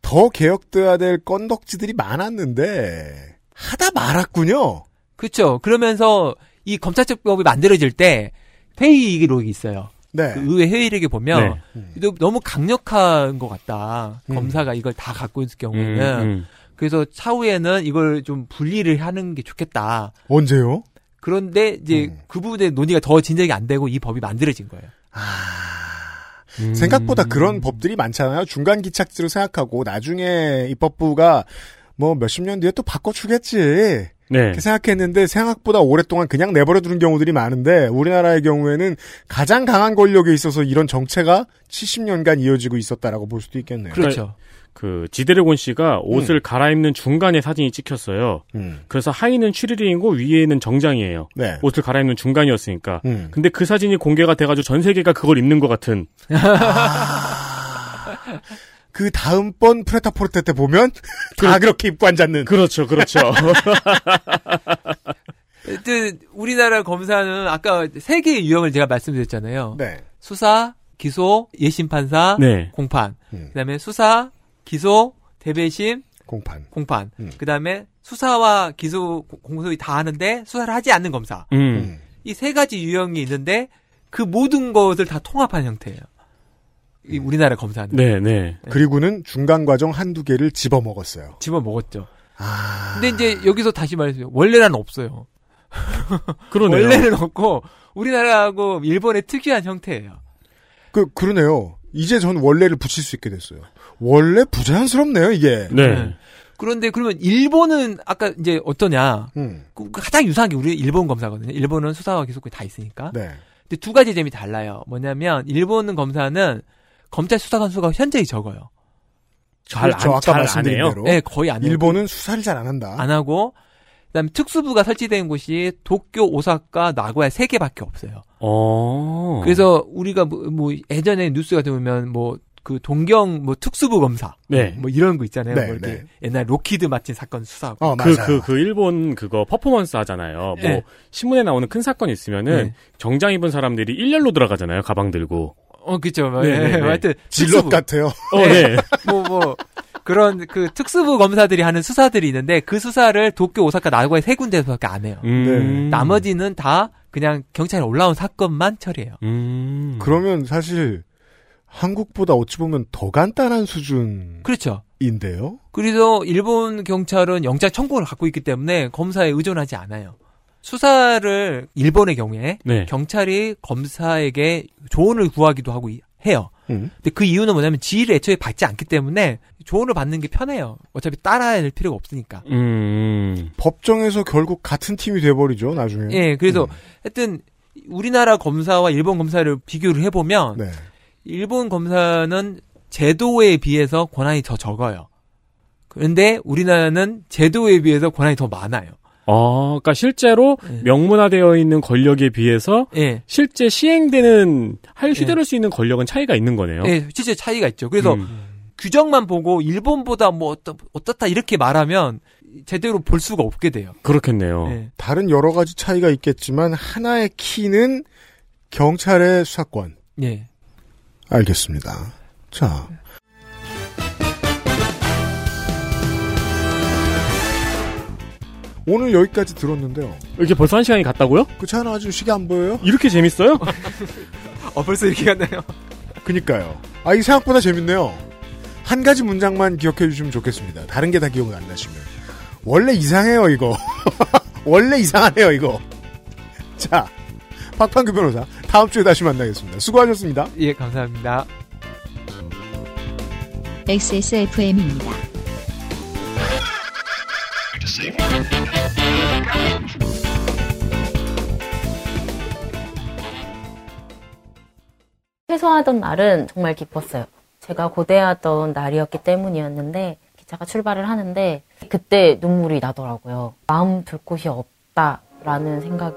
더 개혁돼야 될 건덕지들이 많았는데 하다 말았군요. 그렇죠. 그러면서 이 검찰청법이 만들어질 때 회의록이 있어요. 네. 그 의회 회의록에 보면 네. 너무 강력한 것 같다. 검사가 이걸 다 갖고 있을 경우에는. 그래서 차후에는 이걸 좀 분리를 하는 게 좋겠다. 언제요? 그런데 이제 그 부분에 논의가 더 진전이 안 되고 이 법이 만들어진 거예요. 생각보다 그런 법들이 많잖아요. 중간 기착지로 생각하고 나중에 입법부가 뭐 몇십 년 뒤에 또 바꿔주겠지. 네. 생각했는데 생각보다 오랫동안 그냥 내버려두는 경우들이 많은데 우리나라의 경우에는 가장 강한 권력에 있어서 이런 정체가 70년간 이어지고 있었다라고 볼 수도 있겠네요. 그렇죠. 그 지드래곤 씨가 옷을 갈아입는 중간에 사진이 찍혔어요. 그래서 하의는 취리링이고 위에는 정장이에요. 네. 옷을 갈아입는 중간이었으니까. 근데 그 사진이 공개가 돼가지고 전 세계가 그걸 입는 것 같은. 아... 그 다음번 프레타포르테 때 보면 다 그렇게 입고 앉았는. 그렇죠, 그렇죠. 우리나라 검사는 아까 세 개의 유형을 제가 말씀드렸잖아요. 네. 수사, 기소, 예심판사, 네. 공판. 그다음에 수사, 기소, 대배심, 공판. 그다음에 수사와 기소, 공소위 다 하는데 수사를 하지 않는 검사. 이 세 가지 유형이 있는데 그 모든 것을 다 통합한 형태예요. 이 우리나라 검사는. 네. 그리고는 중간 과정 한두 개를 집어먹었어요. 집어먹었죠. 아. 근데 이제 여기서 다시 말해주세요. 원래는 없어요. 그러네요. 원래는 없고, 우리나라하고 일본의 특이한 형태예요. 그러네요. 이제 전 원래를 붙일 수 있게 됐어요. 원래 부자연스럽네요, 이게. 네. 그런데 그러면 일본은 아까 이제 어떠냐. 가장 유사한 게 우리 일본 검사거든요. 일본은 수사와 기소권이 다 있으니까. 네. 근데 두 가지 점이 달라요. 뭐냐면, 일본 검사는 검찰 수사관 수가 현저히 적어요. 잘 안 해요. 네, 거의 안 해요. 일본은 수사를 잘 안 한다. 안 하고, 그다음에 특수부가 설치된 곳이 도쿄, 오사카, 나고야 3개밖에 없어요. 그래서 우리가 예전에 뉴스 같은 보면 그 동경 뭐 특수부 검사 네. 뭐 이런 거 있잖아요. 네, 뭐 이렇게 네. 옛날 로키드 마틴 사건 수사하고 그 일본 그거 퍼포먼스 하잖아요. 네. 뭐 신문에 나오는 큰 사건이 있으면은 네. 정장 입은 사람들이 일렬로 들어가잖아요. 가방 들고. 그렇죠. 네. 하여튼 질럿 같아요. 네. 뭐 그런 그 특수부 검사들이 하는 수사들이 있는데 그 수사를 도쿄, 오사카, 나고야 세 군데에서밖에 안 해요. 네. 나머지는 다 그냥 경찰에 올라온 사건만 처리해요. 그러면 사실 한국보다 어찌 보면 더 간단한 수준. 그렇죠. 인데요. 그래서 일본 경찰은 영장 청구를 갖고 있기 때문에 검사에 의존하지 않아요. 수사를 일본의 경우에 네. 경찰이 검사에게 조언을 구하기도 하고 해요. 근데 그 이유는 뭐냐면 지휘를 애초에 받지 않기 때문에 조언을 받는 게 편해요. 어차피 따라야 될 필요가 없으니까. 법정에서 결국 같은 팀이 돼버리죠, 나중에. 예, 그래서 하여튼 우리나라 검사와 일본 검사를 비교를 해보면 네. 일본 검사는 제도에 비해서 권한이 더 적어요. 그런데 우리나라는 제도에 비해서 권한이 더 많아요. 그러니까 실제로 네. 명문화되어 있는 권력에 비해서 네. 실제 시행되는 휘두를 수 있는 권력은 차이가 있는 거네요. 네, 실제 차이가 있죠. 그래서 규정만 보고 일본보다 뭐 어떻다 이렇게 말하면 제대로 볼 수가 없게 돼요. 그렇겠네요. 네. 다른 여러 가지 차이가 있겠지만 하나의 키는 경찰의 수사권. 네. 알겠습니다. 자. 오늘 여기까지 들었는데요. 이렇게 벌써 한 시간이 갔다고요? 그렇잖아. 아주 시계 안 보여요? 이렇게 재밌어요? 벌써 이렇게 갔나요? 그니까요. 이 생각보다 재밌네요. 한 가지 문장만 기억해 주시면 좋겠습니다. 다른 게 다 기억이 안 나시면. 원래 이상해요, 이거. 원래 이상하네요, 이거. 자. 박판규 변호사, 다음 주에 다시 만나겠습니다. 수고하셨습니다. 예, 감사합니다. XSFM입니다. 퇴소하던 날은 정말 기뻤어요. 제가 고대하던 날이었기 때문이었는데 기차가 출발을 하는데 그때 눈물이 나더라고요. 마음 둘 곳이 없다라는 생각이.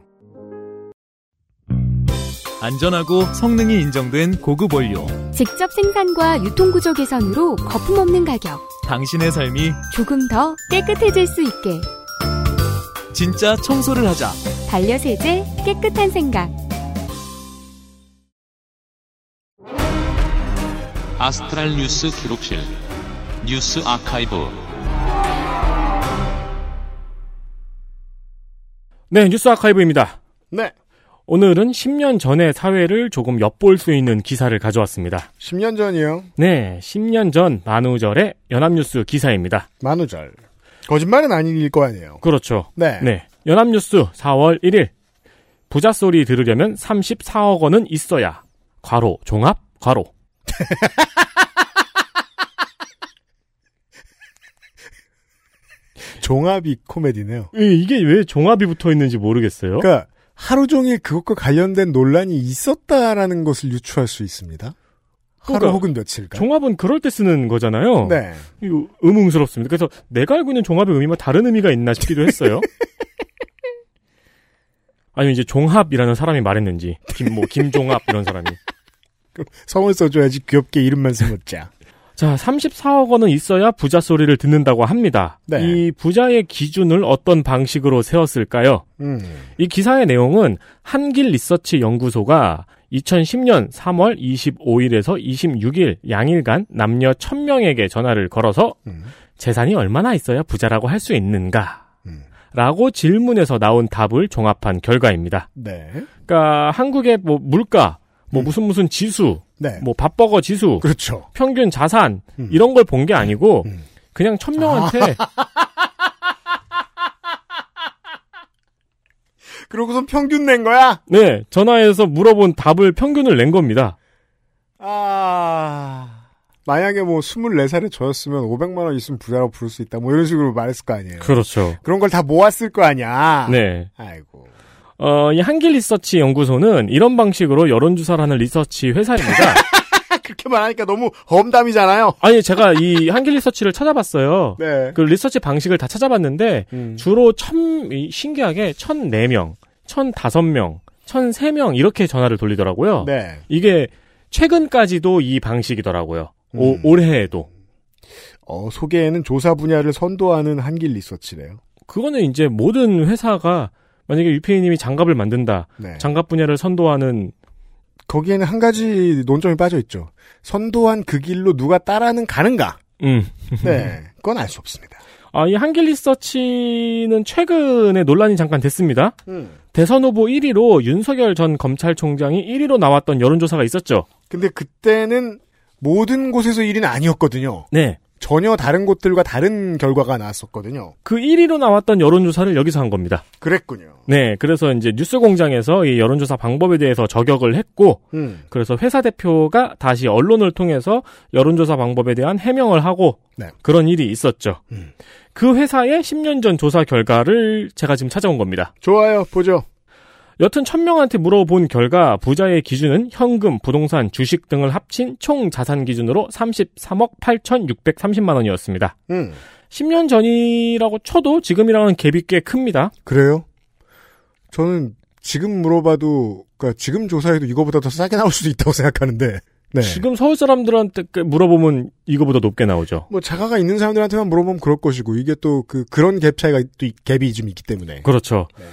안전하고 성능이 인정된 고급 원료, 직접 생산과 유통구조 개선으로 거품없는 가격, 당신의 삶이 조금 더 깨끗해질 수 있게 진짜 청소를 하자. 반려세제, 깨끗한 생각. 아스트랄 뉴스 기록실 뉴스 아카이브. 네, 뉴스 아카이브입니다. 네, 오늘은 10년 전의 사회를 조금 엿볼 수 있는 기사를 가져왔습니다. 10년 전이요? 네, 10년 전 만우절의 연합뉴스 기사입니다. 만우절. 거짓말은 아닐 거 아니에요? 그렇죠. 네. 연합뉴스 4월 1일. 부자 소리 들으려면 34억 원은 있어야. 괄호, 종합, 괄호. 종합이 코미디네요. 이게 왜 종합이 붙어 있는지 모르겠어요. 그러니까 하루 종일 그것과 관련된 논란이 있었다라는 것을 유추할 수 있습니다. 그러니까 하루 혹은 며칠간. 종합은 그럴 때 쓰는 거잖아요. 네. 이거 의문스럽습니다. 그래서 내가 알고 있는 종합의 의미와 다른 의미가 있나 싶기도 했어요. 아니면 이제 종합이라는 사람이 말했는지. 김종합 이런 사람이. 성을 써줘야지 귀엽게 이름만 써먹자. 자, 34억 원은 있어야 부자 소리를 듣는다고 합니다. 네. 이 부자의 기준을 어떤 방식으로 세웠을까요? 이 기사의 내용은 한길리서치 연구소가 2010년 3월 25일에서 26일 양일간 남녀 1000명에게 전화를 걸어서 재산이 얼마나 있어야 부자라고 할 수 있는가? 라고 질문에서 나온 답을 종합한 결과입니다. 네. 그러니까 한국의 뭐 물가, 뭐 무슨 지수, 네. 뭐 밥버거 지수, 그렇죠. 평균 자산 이런 걸 본 게 아니고 그냥 1000명한테 그러고선 평균 낸 거야? 네, 전화해서 물어본 답을 평균을 낸 겁니다. 만약에 뭐 24살의 저였으면 500만 원 있으면 부자라고 부를 수 있다. 뭐 이런 식으로 말했을 거 아니에요. 그렇죠. 그런 걸 다 모았을 거 아니야. 네. 아이고. 이 한길리서치 연구소는 이런 방식으로 여론조사를 하는 리서치 회사입니다. 그렇게 말하니까 너무 험담이잖아요. 아니, 제가 이 한길리서치를 찾아봤어요. 네. 그 리서치 방식을 다 찾아봤는데, 주로 신기하게 1,004명, 1,005명, 1,003명 이렇게 전화를 돌리더라고요. 네. 이게 최근까지도 이 방식이더라고요. 올해에도. 소개에는 조사 분야를 선도하는 한길리서치래요. 그거는 이제 모든 회사가 만약에 유피님이 장갑을 만든다. 네. 장갑 분야를 선도하는. 거기에는 한 가지 논점이 빠져있죠. 선도한 그 길로 누가 따라는 가는가? 네. 그건 알 수 없습니다. 이 한길리서치는 최근에 논란이 잠깐 됐습니다. 대선 후보 1위로 윤석열 전 검찰총장이 1위로 나왔던 여론조사가 있었죠. 근데 그때는 모든 곳에서 1위는 아니었거든요. 네. 전혀 다른 곳들과 다른 결과가 나왔었거든요. 그 1위로 나왔던 여론조사를 여기서 한 겁니다. 그랬군요. 네, 그래서 이제 뉴스공장에서 이 여론조사 방법에 대해서 저격을 했고, 그래서 회사 대표가 다시 언론을 통해서 여론조사 방법에 대한 해명을 하고, 네. 그런 일이 있었죠. 그 회사의 10년 전 조사 결과를 제가 지금 찾아온 겁니다. 좋아요, 보죠. 여튼 1,000명한테 물어본 결과 부자의 기준은 현금, 부동산, 주식 등을 합친 총 자산 기준으로 33억 8,630만 원이었습니다. 10년 전이라고 쳐도 지금이랑은 갭이 꽤 큽니다. 그래요? 저는 지금 물어봐도, 그러니까 지금 조사해도 이거보다 더 싸게 나올 수도 있다고 생각하는데. 네. 지금 서울 사람들한테 물어보면 이거보다 높게 나오죠. 뭐 자가가 있는 사람들한테만 물어보면 그럴 것이고, 이게 또 그런 갭 차이가 또 갭이 좀 있기 때문에. 그렇죠. 네.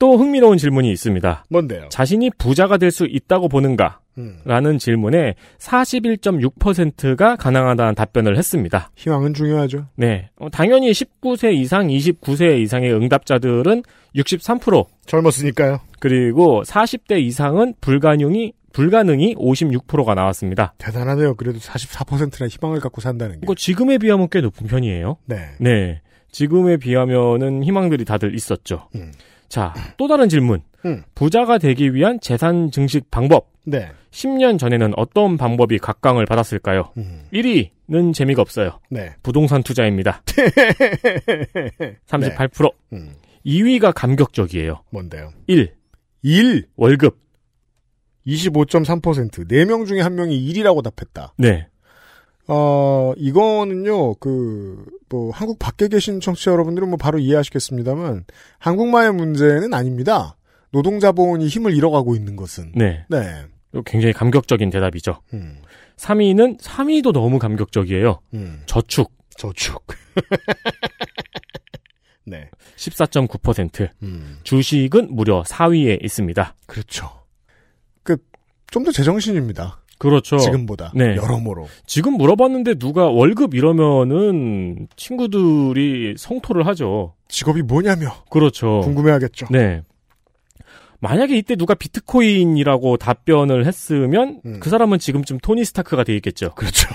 또 흥미로운 질문이 있습니다. 뭔데요? 자신이 부자가 될 수 있다고 보는가? 라는 질문에 41.6%가 가능하다는 답변을 했습니다. 희망은 중요하죠. 네. 당연히 19세 이상, 29세 이상의 응답자들은 63%. 젊었으니까요. 그리고 40대 이상은 불가능이 56%가 나왔습니다. 대단하네요. 그래도 44%나 희망을 갖고 산다는 게. 그거 지금에 비하면 꽤 높은 편이에요. 네. 네. 지금에 비하면은 희망들이 다들 있었죠. 자, 또 다른 질문. 부자가 되기 위한 재산 증식 방법. 네. 10년 전에는 어떤 방법이 각광을 받았을까요? 1위는 재미가 없어요. 네. 부동산 투자입니다. 38%. 네. 2위가 감격적이에요. 뭔데요? 1. 월급. 25.3%. 4명 중에 1명이 1이라고 답했다. 네. 이거는요, 한국 밖에 계신 청취자 여러분들은 뭐 바로 이해하시겠습니다만, 한국만의 문제는 아닙니다. 노동자 보호이 힘을 잃어가고 있는 것은. 네. 네. 굉장히 감격적인 대답이죠. 3위도 너무 감격적이에요. 저축. 네. 14.9%. 주식은 무려 4위에 있습니다. 그렇죠. 좀 더 제정신입니다. 그렇죠. 지금보다. 네. 여러모로. 지금 물어봤는데 누가 월급 이러면은 친구들이 성토를 하죠. 직업이 뭐냐며. 그렇죠. 궁금해하겠죠. 네. 만약에 이때 누가 비트코인이라고 답변을 했으면 그 사람은 지금쯤 토니 스타크가 돼 있겠죠. 그렇죠.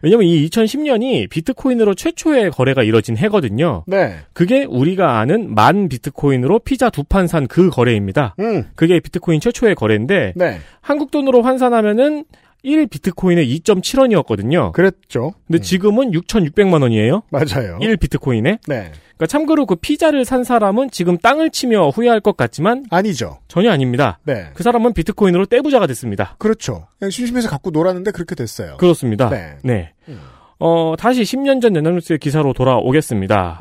왜냐면 이 2010년이 비트코인으로 최초의 거래가 이뤄진 해거든요. 네. 그게 우리가 아는 10,000 비트코인으로 피자 2판 산 그 거래입니다. 그게 비트코인 최초의 거래인데, 네. 한국 돈으로 환산하면은 1 비트코인에 2.7원이었거든요. 그랬죠. 근데 지금은 6,600만 원이에요. 맞아요. 1 비트코인에. 네. 그러니까 참고로 그 피자를 산 사람은 지금 땅을 치며 후회할 것 같지만 아니죠. 전혀 아닙니다. 네. 그 사람은 비트코인으로 떼부자가 됐습니다. 그렇죠. 그냥 심심해서 갖고 놀았는데 그렇게 됐어요. 그렇습니다. 네. 네. 다시 10년 전 연합뉴스의 기사로 돌아오겠습니다.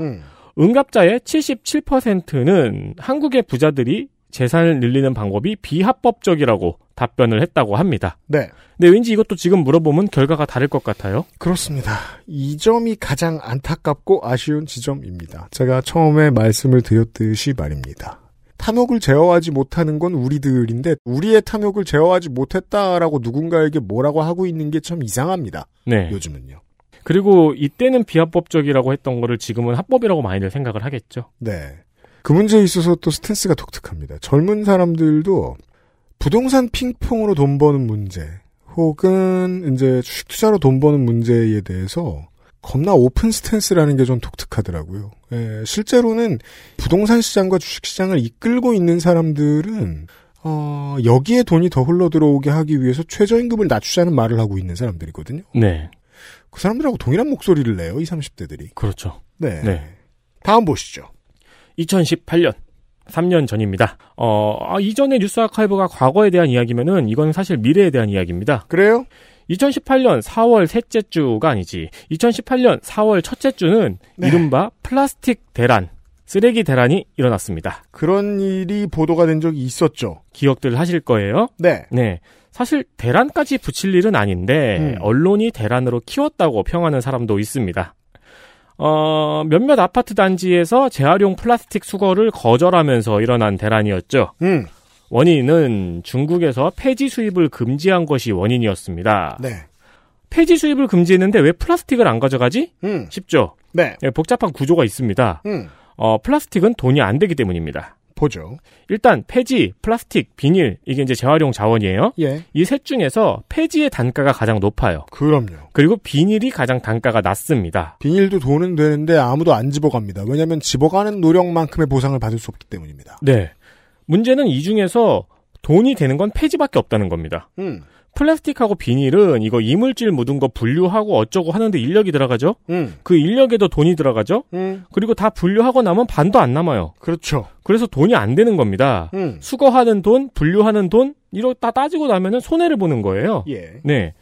응답자의 77%는 한국의 부자들이 재산을 늘리는 방법이 비합법적이라고 답변을 했다고 합니다. 네. 근데 왠지 이것도 지금 물어보면 결과가 다를 것 같아요. 그렇습니다. 이 점이 가장 안타깝고 아쉬운 지점입니다. 제가 처음에 말씀을 드렸듯이 말입니다. 탐욕을 제어하지 못하는 건 우리들인데 우리의 탐욕을 제어하지 못했다라고 누군가에게 뭐라고 하고 있는 게 참 이상합니다. 네. 요즘은요. 그리고 이때는 비합법적이라고 했던 거를 지금은 합법이라고 많이들 생각을 하겠죠. 네. 그 문제에 있어서 또 스탠스가 독특합니다. 젊은 사람들도 부동산 핑퐁으로 돈 버는 문제 혹은 이제 주식 투자로 돈 버는 문제에 대해서 겁나 오픈 스탠스라는 게 좀 독특하더라고요. 실제로는 부동산 시장과 주식 시장을 이끌고 있는 사람들은 여기에 돈이 더 흘러들어오게 하기 위해서 최저임금을 낮추자는 말을 하고 있는 사람들이거든요. 네. 그 사람들하고 동일한 목소리를 내요, 20, 30대들이. 그렇죠. 네. 네. 다음 보시죠. 2018년. 3년 전입니다. 이전의 뉴스 아카이브가 과거에 대한 이야기면은 이건 사실 미래에 대한 이야기입니다. 그래요? 2018년 4월 셋째 주가 아니지. 2018년 4월 첫째 주는 네. 이른바 플라스틱 대란, 쓰레기 대란이 일어났습니다. 그런 일이 보도가 된 적이 있었죠. 기억들 하실 거예요. 네. 네. 사실 대란까지 붙일 일은 아닌데 언론이 대란으로 키웠다고 평하는 사람도 있습니다. 몇몇 아파트 단지에서 재활용 플라스틱 수거를 거절하면서 일어난 대란이었죠. 원인은 중국에서 폐지 수입을 금지한 것이 원인이었습니다. 네. 폐지 수입을 금지했는데 왜 플라스틱을 안 가져가지? 싶죠. 네. 네, 복잡한 구조가 있습니다. 플라스틱은 돈이 안 되기 때문입니다. 보죠. 일단 폐지, 플라스틱, 비닐 이게 이제 재활용 자원이에요. 예. 이 셋 중에서 폐지의 단가가 가장 높아요. 그럼요. 그리고 비닐이 가장 단가가 낮습니다. 비닐도 돈은 되는데 아무도 안 집어갑니다. 왜냐하면 집어가는 노력만큼의 보상을 받을 수 없기 때문입니다. 네. 문제는 이 중에서 돈이 되는 건 폐지밖에 없다는 겁니다. 플라스틱하고 비닐은 이거 이물질 묻은 거 분류하고 어쩌고 하는데 인력이 들어가죠. 그 인력에도 돈이 들어가죠. 그리고 다 분류하고 나면 반도 안 남아요. 그렇죠. 그래서 돈이 안 되는 겁니다. 수거하는 돈, 분류하는 돈 이런 다 따지고 나면은 손해를 보는 거예요. 예. 네.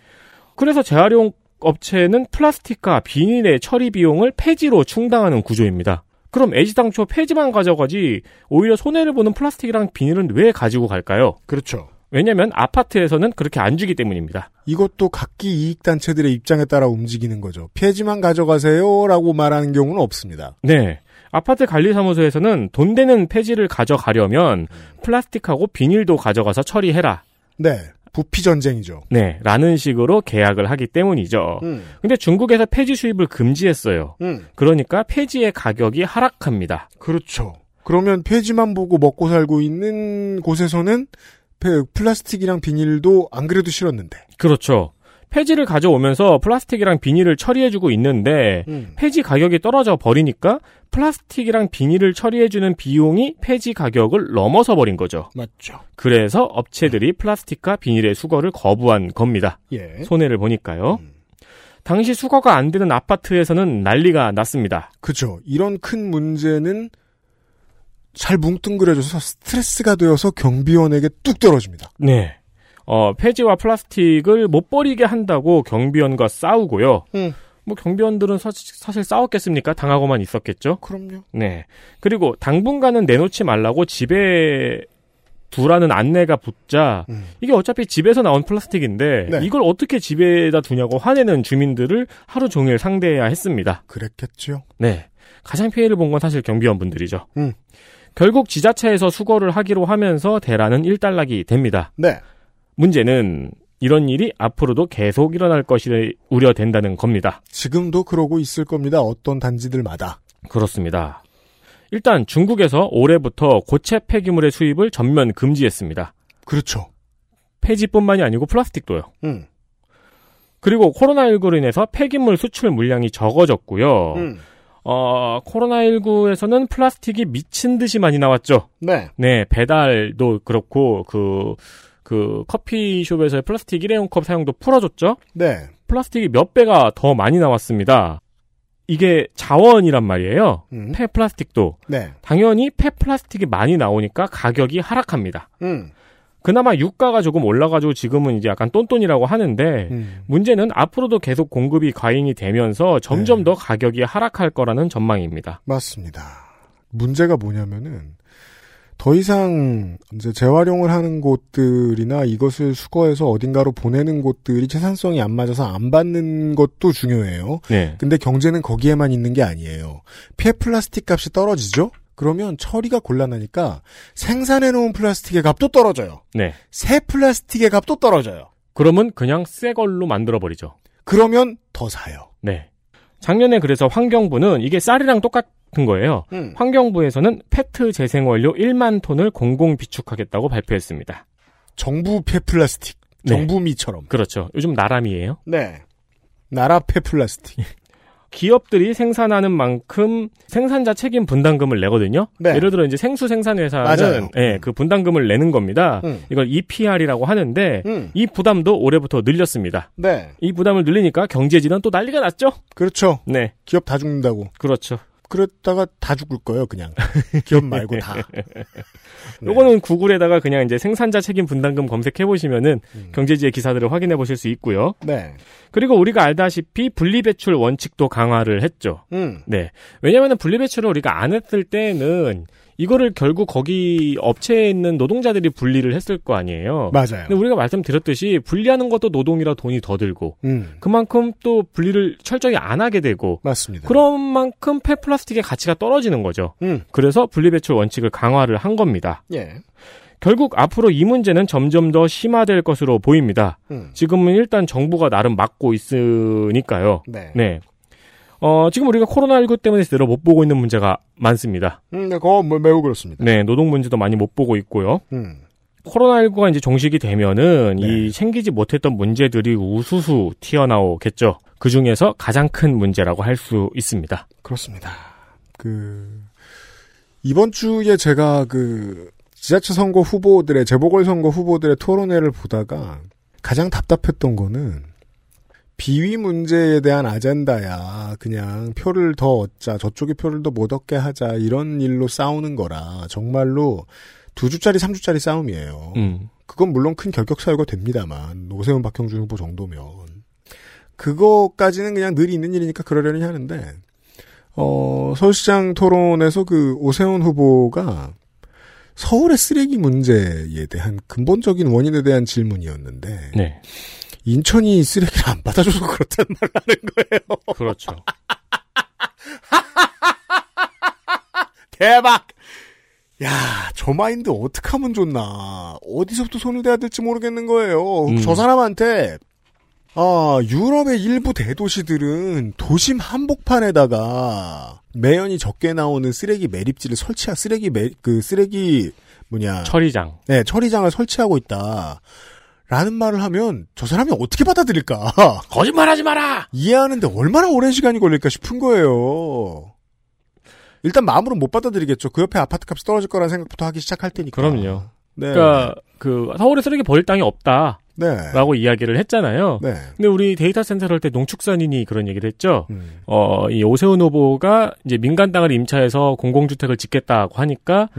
그래서 재활용 업체는 플라스틱과 비닐의 처리 비용을 폐지로 충당하는 구조입니다. 그럼 애지당초 폐지만 가져가지 오히려 손해를 보는 플라스틱이랑 비닐은 왜 가지고 갈까요? 그렇죠. 왜냐면 아파트에서는 그렇게 안 주기 때문입니다. 이것도 각기 이익단체들의 입장에 따라 움직이는 거죠. 폐지만 가져가세요라고 말하는 경우는 없습니다. 네. 아파트 관리사무소에서는 돈 되는 폐지를 가져가려면 플라스틱하고 비닐도 가져가서 처리해라. 네. 부피 전쟁이죠. 네. 라는 식으로 계약을 하기 때문이죠. 근데 중국에서 폐지 수입을 금지했어요. 그러니까 폐지의 가격이 하락합니다. 그렇죠. 그러면 폐지만 보고 먹고 살고 있는 곳에서는 플라스틱이랑 비닐도 안 그래도 싫었는데. 그렇죠. 폐지를 가져오면서 플라스틱이랑 비닐을 처리해주고 있는데 폐지 가격이 떨어져 버리니까 플라스틱이랑 비닐을 처리해주는 비용이 폐지 가격을 넘어서 버린 거죠. 맞죠. 그래서 업체들이 플라스틱과 비닐의 수거를 거부한 겁니다. 예. 손해를 보니까요. 당시 수거가 안 되는 아파트에서는 난리가 났습니다. 그렇죠. 이런 큰 문제는 잘 뭉뚱그려져서 스트레스가 되어서 경비원에게 뚝 떨어집니다. 네. 폐지와 플라스틱을 못 버리게 한다고 경비원과 싸우고요. 뭐 경비원들은 사실 싸웠겠습니까? 당하고만 있었겠죠? 그럼요. 네. 그리고 당분간은 내놓지 말라고 집에 두라는 안내가 붙자 이게 어차피 집에서 나온 플라스틱인데 네. 이걸 어떻게 집에다 두냐고 화내는 주민들을 하루 종일 상대해야 했습니다. 그랬겠죠? 네. 가장 피해를 본 건 사실 경비원분들이죠. 결국 지자체에서 수거를 하기로 하면서 대란은 일단락이 됩니다. 네. 문제는 이런 일이 앞으로도 계속 일어날 것이 우려된다는 겁니다. 지금도 그러고 있을 겁니다. 어떤 단지들마다. 그렇습니다. 일단 중국에서 올해부터 고체 폐기물의 수입을 전면 금지했습니다. 그렇죠. 폐지뿐만이 아니고 플라스틱도요. 그리고 코로나19로 인해서 폐기물 수출 물량이 적어졌고요. 코로나19에서는 플라스틱이 미친 듯이 많이 나왔죠. 네. 네, 배달도 그렇고, 커피숍에서의 플라스틱 일회용 컵 사용도 풀어줬죠. 네. 플라스틱이 몇 배가 더 많이 나왔습니다. 이게 자원이란 말이에요. 폐플라스틱도. 네. 당연히 폐플라스틱이 많이 나오니까 가격이 하락합니다. 그나마 유가가 조금 올라가지고 지금은 이제 약간 똔똔이라고 하는데 문제는 앞으로도 계속 공급이 과잉이 되면서 점점 더 가격이 하락할 거라는 전망입니다. 맞습니다. 문제가 뭐냐면은 더 이상 이제 재활용을 하는 곳들이나 이것을 수거해서 어딘가로 보내는 곳들이 채산성이 안 맞아서 안 받는 것도 중요해요. 네. 근데 경제는 거기에만 있는 게 아니에요. 폐 플라스틱 값이 떨어지죠? 그러면 처리가 곤란하니까 생산해놓은 플라스틱의 값도 떨어져요. 네. 새 플라스틱의 값도 떨어져요. 그러면 그냥 새 걸로 만들어버리죠. 그러면 더 사요. 네. 작년에 그래서 환경부는 이게 쌀이랑 똑같은 거예요. 환경부에서는 페트 재생원료 1만 톤을 공공 비축하겠다고 발표했습니다. 정부 폐플라스틱. 정부미처럼. 네. 그렇죠. 요즘 나람이에요. 네. 나라 폐플라스틱. 기업들이 생산하는 만큼 생산자 책임 분담금을 내거든요. 네. 예를 들어 이제 생수 생산 회사는 예, 그 분담금을 내는 겁니다. 이걸 EPR이라고 하는데 이 부담도 올해부터 늘렸습니다. 네. 이 부담을 늘리니까 경제지는 또 난리가 났죠. 그렇죠. 네. 기업 다 죽는다고. 그렇죠. 그랬다가 다 죽을 거예요, 그냥. 기업 말고 다. 네. 요거는 구글에다가 그냥 이제 생산자 책임 분담금 검색해보시면은 경제지의 기사들을 확인해보실 수 있고요. 네. 그리고 우리가 알다시피 분리배출 원칙도 강화를 했죠. 네. 왜냐면은 분리배출을 우리가 안 했을 때는 이거를 결국 거기 업체에 있는 노동자들이 분리를 했을 거 아니에요. 맞아요. 근데 우리가 말씀드렸듯이 분리하는 것도 노동이라 돈이 더 들고 그만큼 또 분리를 철저히 안 하게 되고 맞습니다. 그런 만큼 폐플라스틱의 가치가 떨어지는 거죠. 그래서 분리배출 원칙을 강화를 한 겁니다. 예. 결국 앞으로 이 문제는 점점 더 심화될 것으로 보입니다. 지금은 일단 정부가 나름 막고 있으니까요. 네. 네. 지금 우리가 코로나19 때문에 제대로 못 보고 있는 문제가 많습니다. 네, 그건 매우 그렇습니다. 네, 노동 문제도 많이 못 보고 있고요. 코로나19가 이제 종식이 되면은 네. 이 챙기지 못했던 문제들이 우수수 튀어나오겠죠. 그 중에서 가장 큰 문제라고 할 수 있습니다. 그렇습니다. 이번 주에 제가 지자체 선거 후보들의, 재보궐선거 후보들의 토론회를 보다가 가장 답답했던 거는 비위 문제에 대한 아젠다야 그냥 표를 더 얻자 저쪽의 표를 더 못 얻게 하자 이런 일로 싸우는 거라 정말로 2주짜리 3주짜리 싸움이에요. 그건 물론 큰 결격 사유가 됩니다만 노세훈 박형준 후보 정도면 그거까지는 그냥 늘 있는 일이니까 그러려니 하는데 서울시장 토론에서 오세훈 후보가 서울의 쓰레기 문제에 대한 근본적인 원인에 대한 질문이었는데 네. 인천이 쓰레기를 안 받아줘서 그렇단 말 하는 거예요. 그렇죠. 대박! 야, 저 마인드 어떻게 하면 좋나. 어디서부터 손을 대야 될지 모르겠는 거예요. 저 사람한테 유럽의 일부 대도시들은 도심 한복판에다가 매연이 적게 나오는 쓰레기 매립지를 설치한 쓰레기 처리장. 네, 처리장을 설치하고 있다. 라는 말을 하면 저 사람이 어떻게 받아들일까? 거짓말하지 마라! 이해하는데 얼마나 오랜 시간이 걸릴까 싶은 거예요. 일단 마음으로 못 받아들이겠죠. 그 옆에 아파트값이 떨어질 거라는 생각부터 하기 시작할 테니까. 그럼요. 네. 그러니까 서울에 쓰레기 버릴 땅이 없다. 네. 라고 이야기를 했잖아요. 네. 근데 우리 데이터 센터를 할 때 농축산인이 그런 얘기를 했죠. 이 오세훈 후보가 이제 민간 땅을 임차해서 공공주택을 짓겠다고 하니까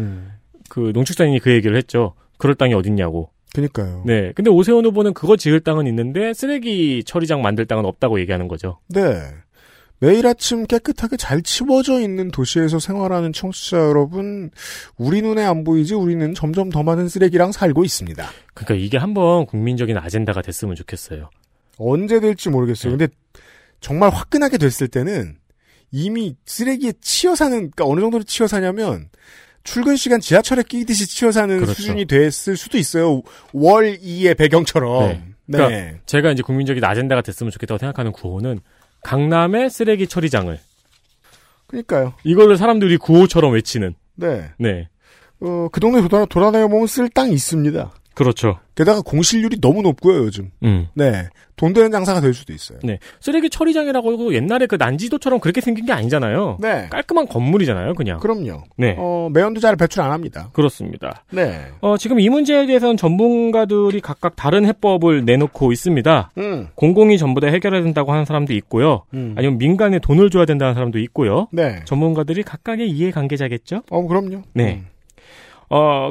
농축산인이 그 얘기를 했죠. 그럴 땅이 어딨냐고. 그니까요. 네. 근데 오세훈 후보는 그거 지을 땅은 있는데 쓰레기 처리장 만들 땅은 없다고 얘기하는 거죠. 네. 매일 아침 깨끗하게 잘 치워져 있는 도시에서 생활하는 청취자 여러분, 우리 눈에 안 보이지 우리는 점점 더 많은 쓰레기랑 살고 있습니다. 그러니까 이게 한번 국민적인 아젠다가 됐으면 좋겠어요. 언제 될지 모르겠어요. 네. 근데 정말 화끈하게 됐을 때는 이미 쓰레기에 그러니까 어느 정도로 치여 사냐면 출근 시간 지하철에 끼듯이 치여 사는 그렇죠. 수준이 됐을 수도 있어요. 월 2의 배경처럼. 네. 네. 그러니까 제가 이제 국민적인 아젠다가 됐으면 좋겠다고 생각하는 구호는 강남의 쓰레기 처리장을. 그러니까요. 이걸로 사람들이 구호처럼 외치는. 네. 네. 그 동네 돌아다녀 보면 쓸 땅이 있습니다. 그렇죠. 게다가 공실률이 너무 높고요, 요즘. 네. 돈 되는 장사가 될 수도 있어요. 네. 쓰레기 처리장이라고 옛날에 난지도처럼 그렇게 생긴 게 아니잖아요. 네. 깔끔한 건물이잖아요, 그냥. 그럼요. 네. 매연도 잘 배출 안 합니다. 그렇습니다. 네. 지금 이 문제에 대해서는 전문가들이 각각 다른 해법을 내놓고 있습니다. 공공이 전부 다 해결해야 된다고 하는 사람도 있고요. 아니면 민간에 돈을 줘야 된다는 사람도 있고요. 네. 전문가들이 각각의 이해관계자겠죠? 그럼요. 네.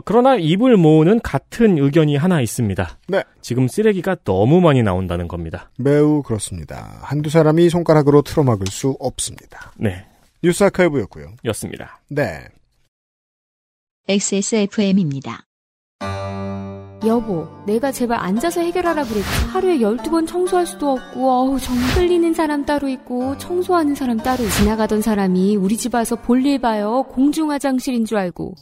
그러나 입을 모으는 같은 의견이 하나 있습니다. 네. 지금 쓰레기가 너무 많이 나온다는 겁니다. 매우 그렇습니다. 한두 사람이 손가락으로 틀어막을 수 없습니다. 네. 뉴스 아카이브였고요. 였습니다. 네. XSFM입니다. 여보, 내가 제발 앉아서 해결하라 그랬지. 하루에 12번 청소할 수도 없고, 정 흘리는 사람 따로 있고, 청소하는 사람 따로 있고. 지나가던 사람이 우리 집 와서 볼일 봐요. 공중화장실인 줄 알고.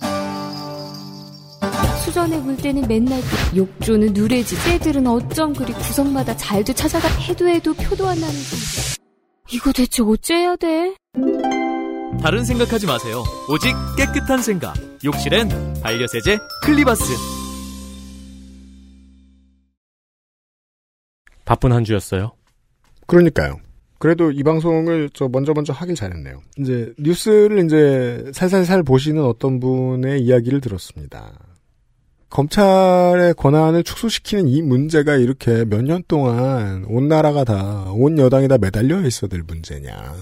수전에 물 때는 맨날 욕조는 누레지. 쟤들은 어쩜 그리 구석마다 잘도 찾아가 해도 표도 안 나는 거. 이거 대체 어째야 돼? 다른 생각하지 마세요. 오직 깨끗한 생각. 욕실엔 반려세제 클리바스. 바쁜 한 주였어요. 그러니까요. 그래도 이 방송을 저 먼저 하길 잘했네요. 이제 뉴스를 이제 살살살 보시는 어떤 분의 이야기를 들었습니다. 검찰의 권한을 축소시키는 이 문제가 이렇게 몇 년 동안 온 나라가 다, 온 여당이 다 매달려 있어야 될 문제냐.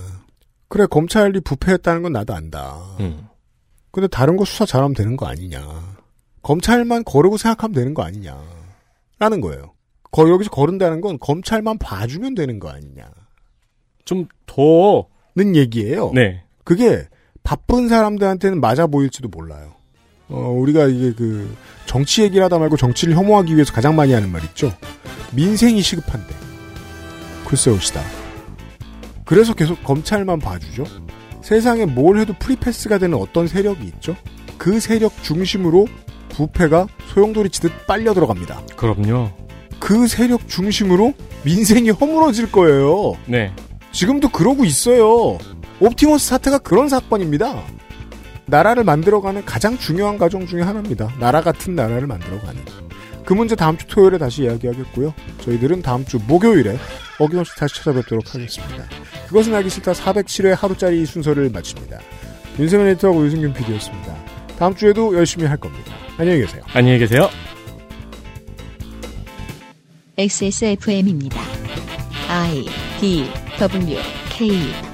그래, 검찰이 부패했다는 건 나도 안다. 근데 다른 거 수사 잘하면 되는 거 아니냐. 검찰만 거르고 생각하면 되는 거 아니냐. 라는 거예요. 여기서 거른다는 건 검찰만 봐주면 되는 거 아니냐. 좀 더. 는 얘기예요. 네. 그게 바쁜 사람들한테는 맞아 보일지도 몰라요. 우리가 이게 정치 얘기를 하다 말고 정치를 혐오하기 위해서 가장 많이 하는 말 있죠. 민생이 시급한데. 글쎄 옵시다. 그래서 계속 검찰만 봐주죠. 세상에 뭘 해도 프리패스가 되는 어떤 세력이 있죠. 그 세력 중심으로 부패가 소용돌이치듯 빨려 들어갑니다. 그럼요. 그 세력 중심으로 민생이 허물어질 거예요. 네. 지금도 그러고 있어요. 옵티머스 사태가 그런 사건입니다. 나라를 만들어가는 가장 중요한 과정 중에 하나입니다. 나라 같은 나라를 만들어가는. 그 문제 다음 주 토요일에 다시 이야기하겠고요. 저희들은 다음 주 목요일에 어김없이 다시 찾아뵙도록 하겠습니다. 그것은 알기 싫다 407회 하루짜리 순서를 마칩니다. 윤세민 에디터하고 유승균 PD였습니다. 다음 주에도 열심히 할 겁니다. 안녕히 계세요. 안녕히 계세요. XSFM입니다. I, D, W, K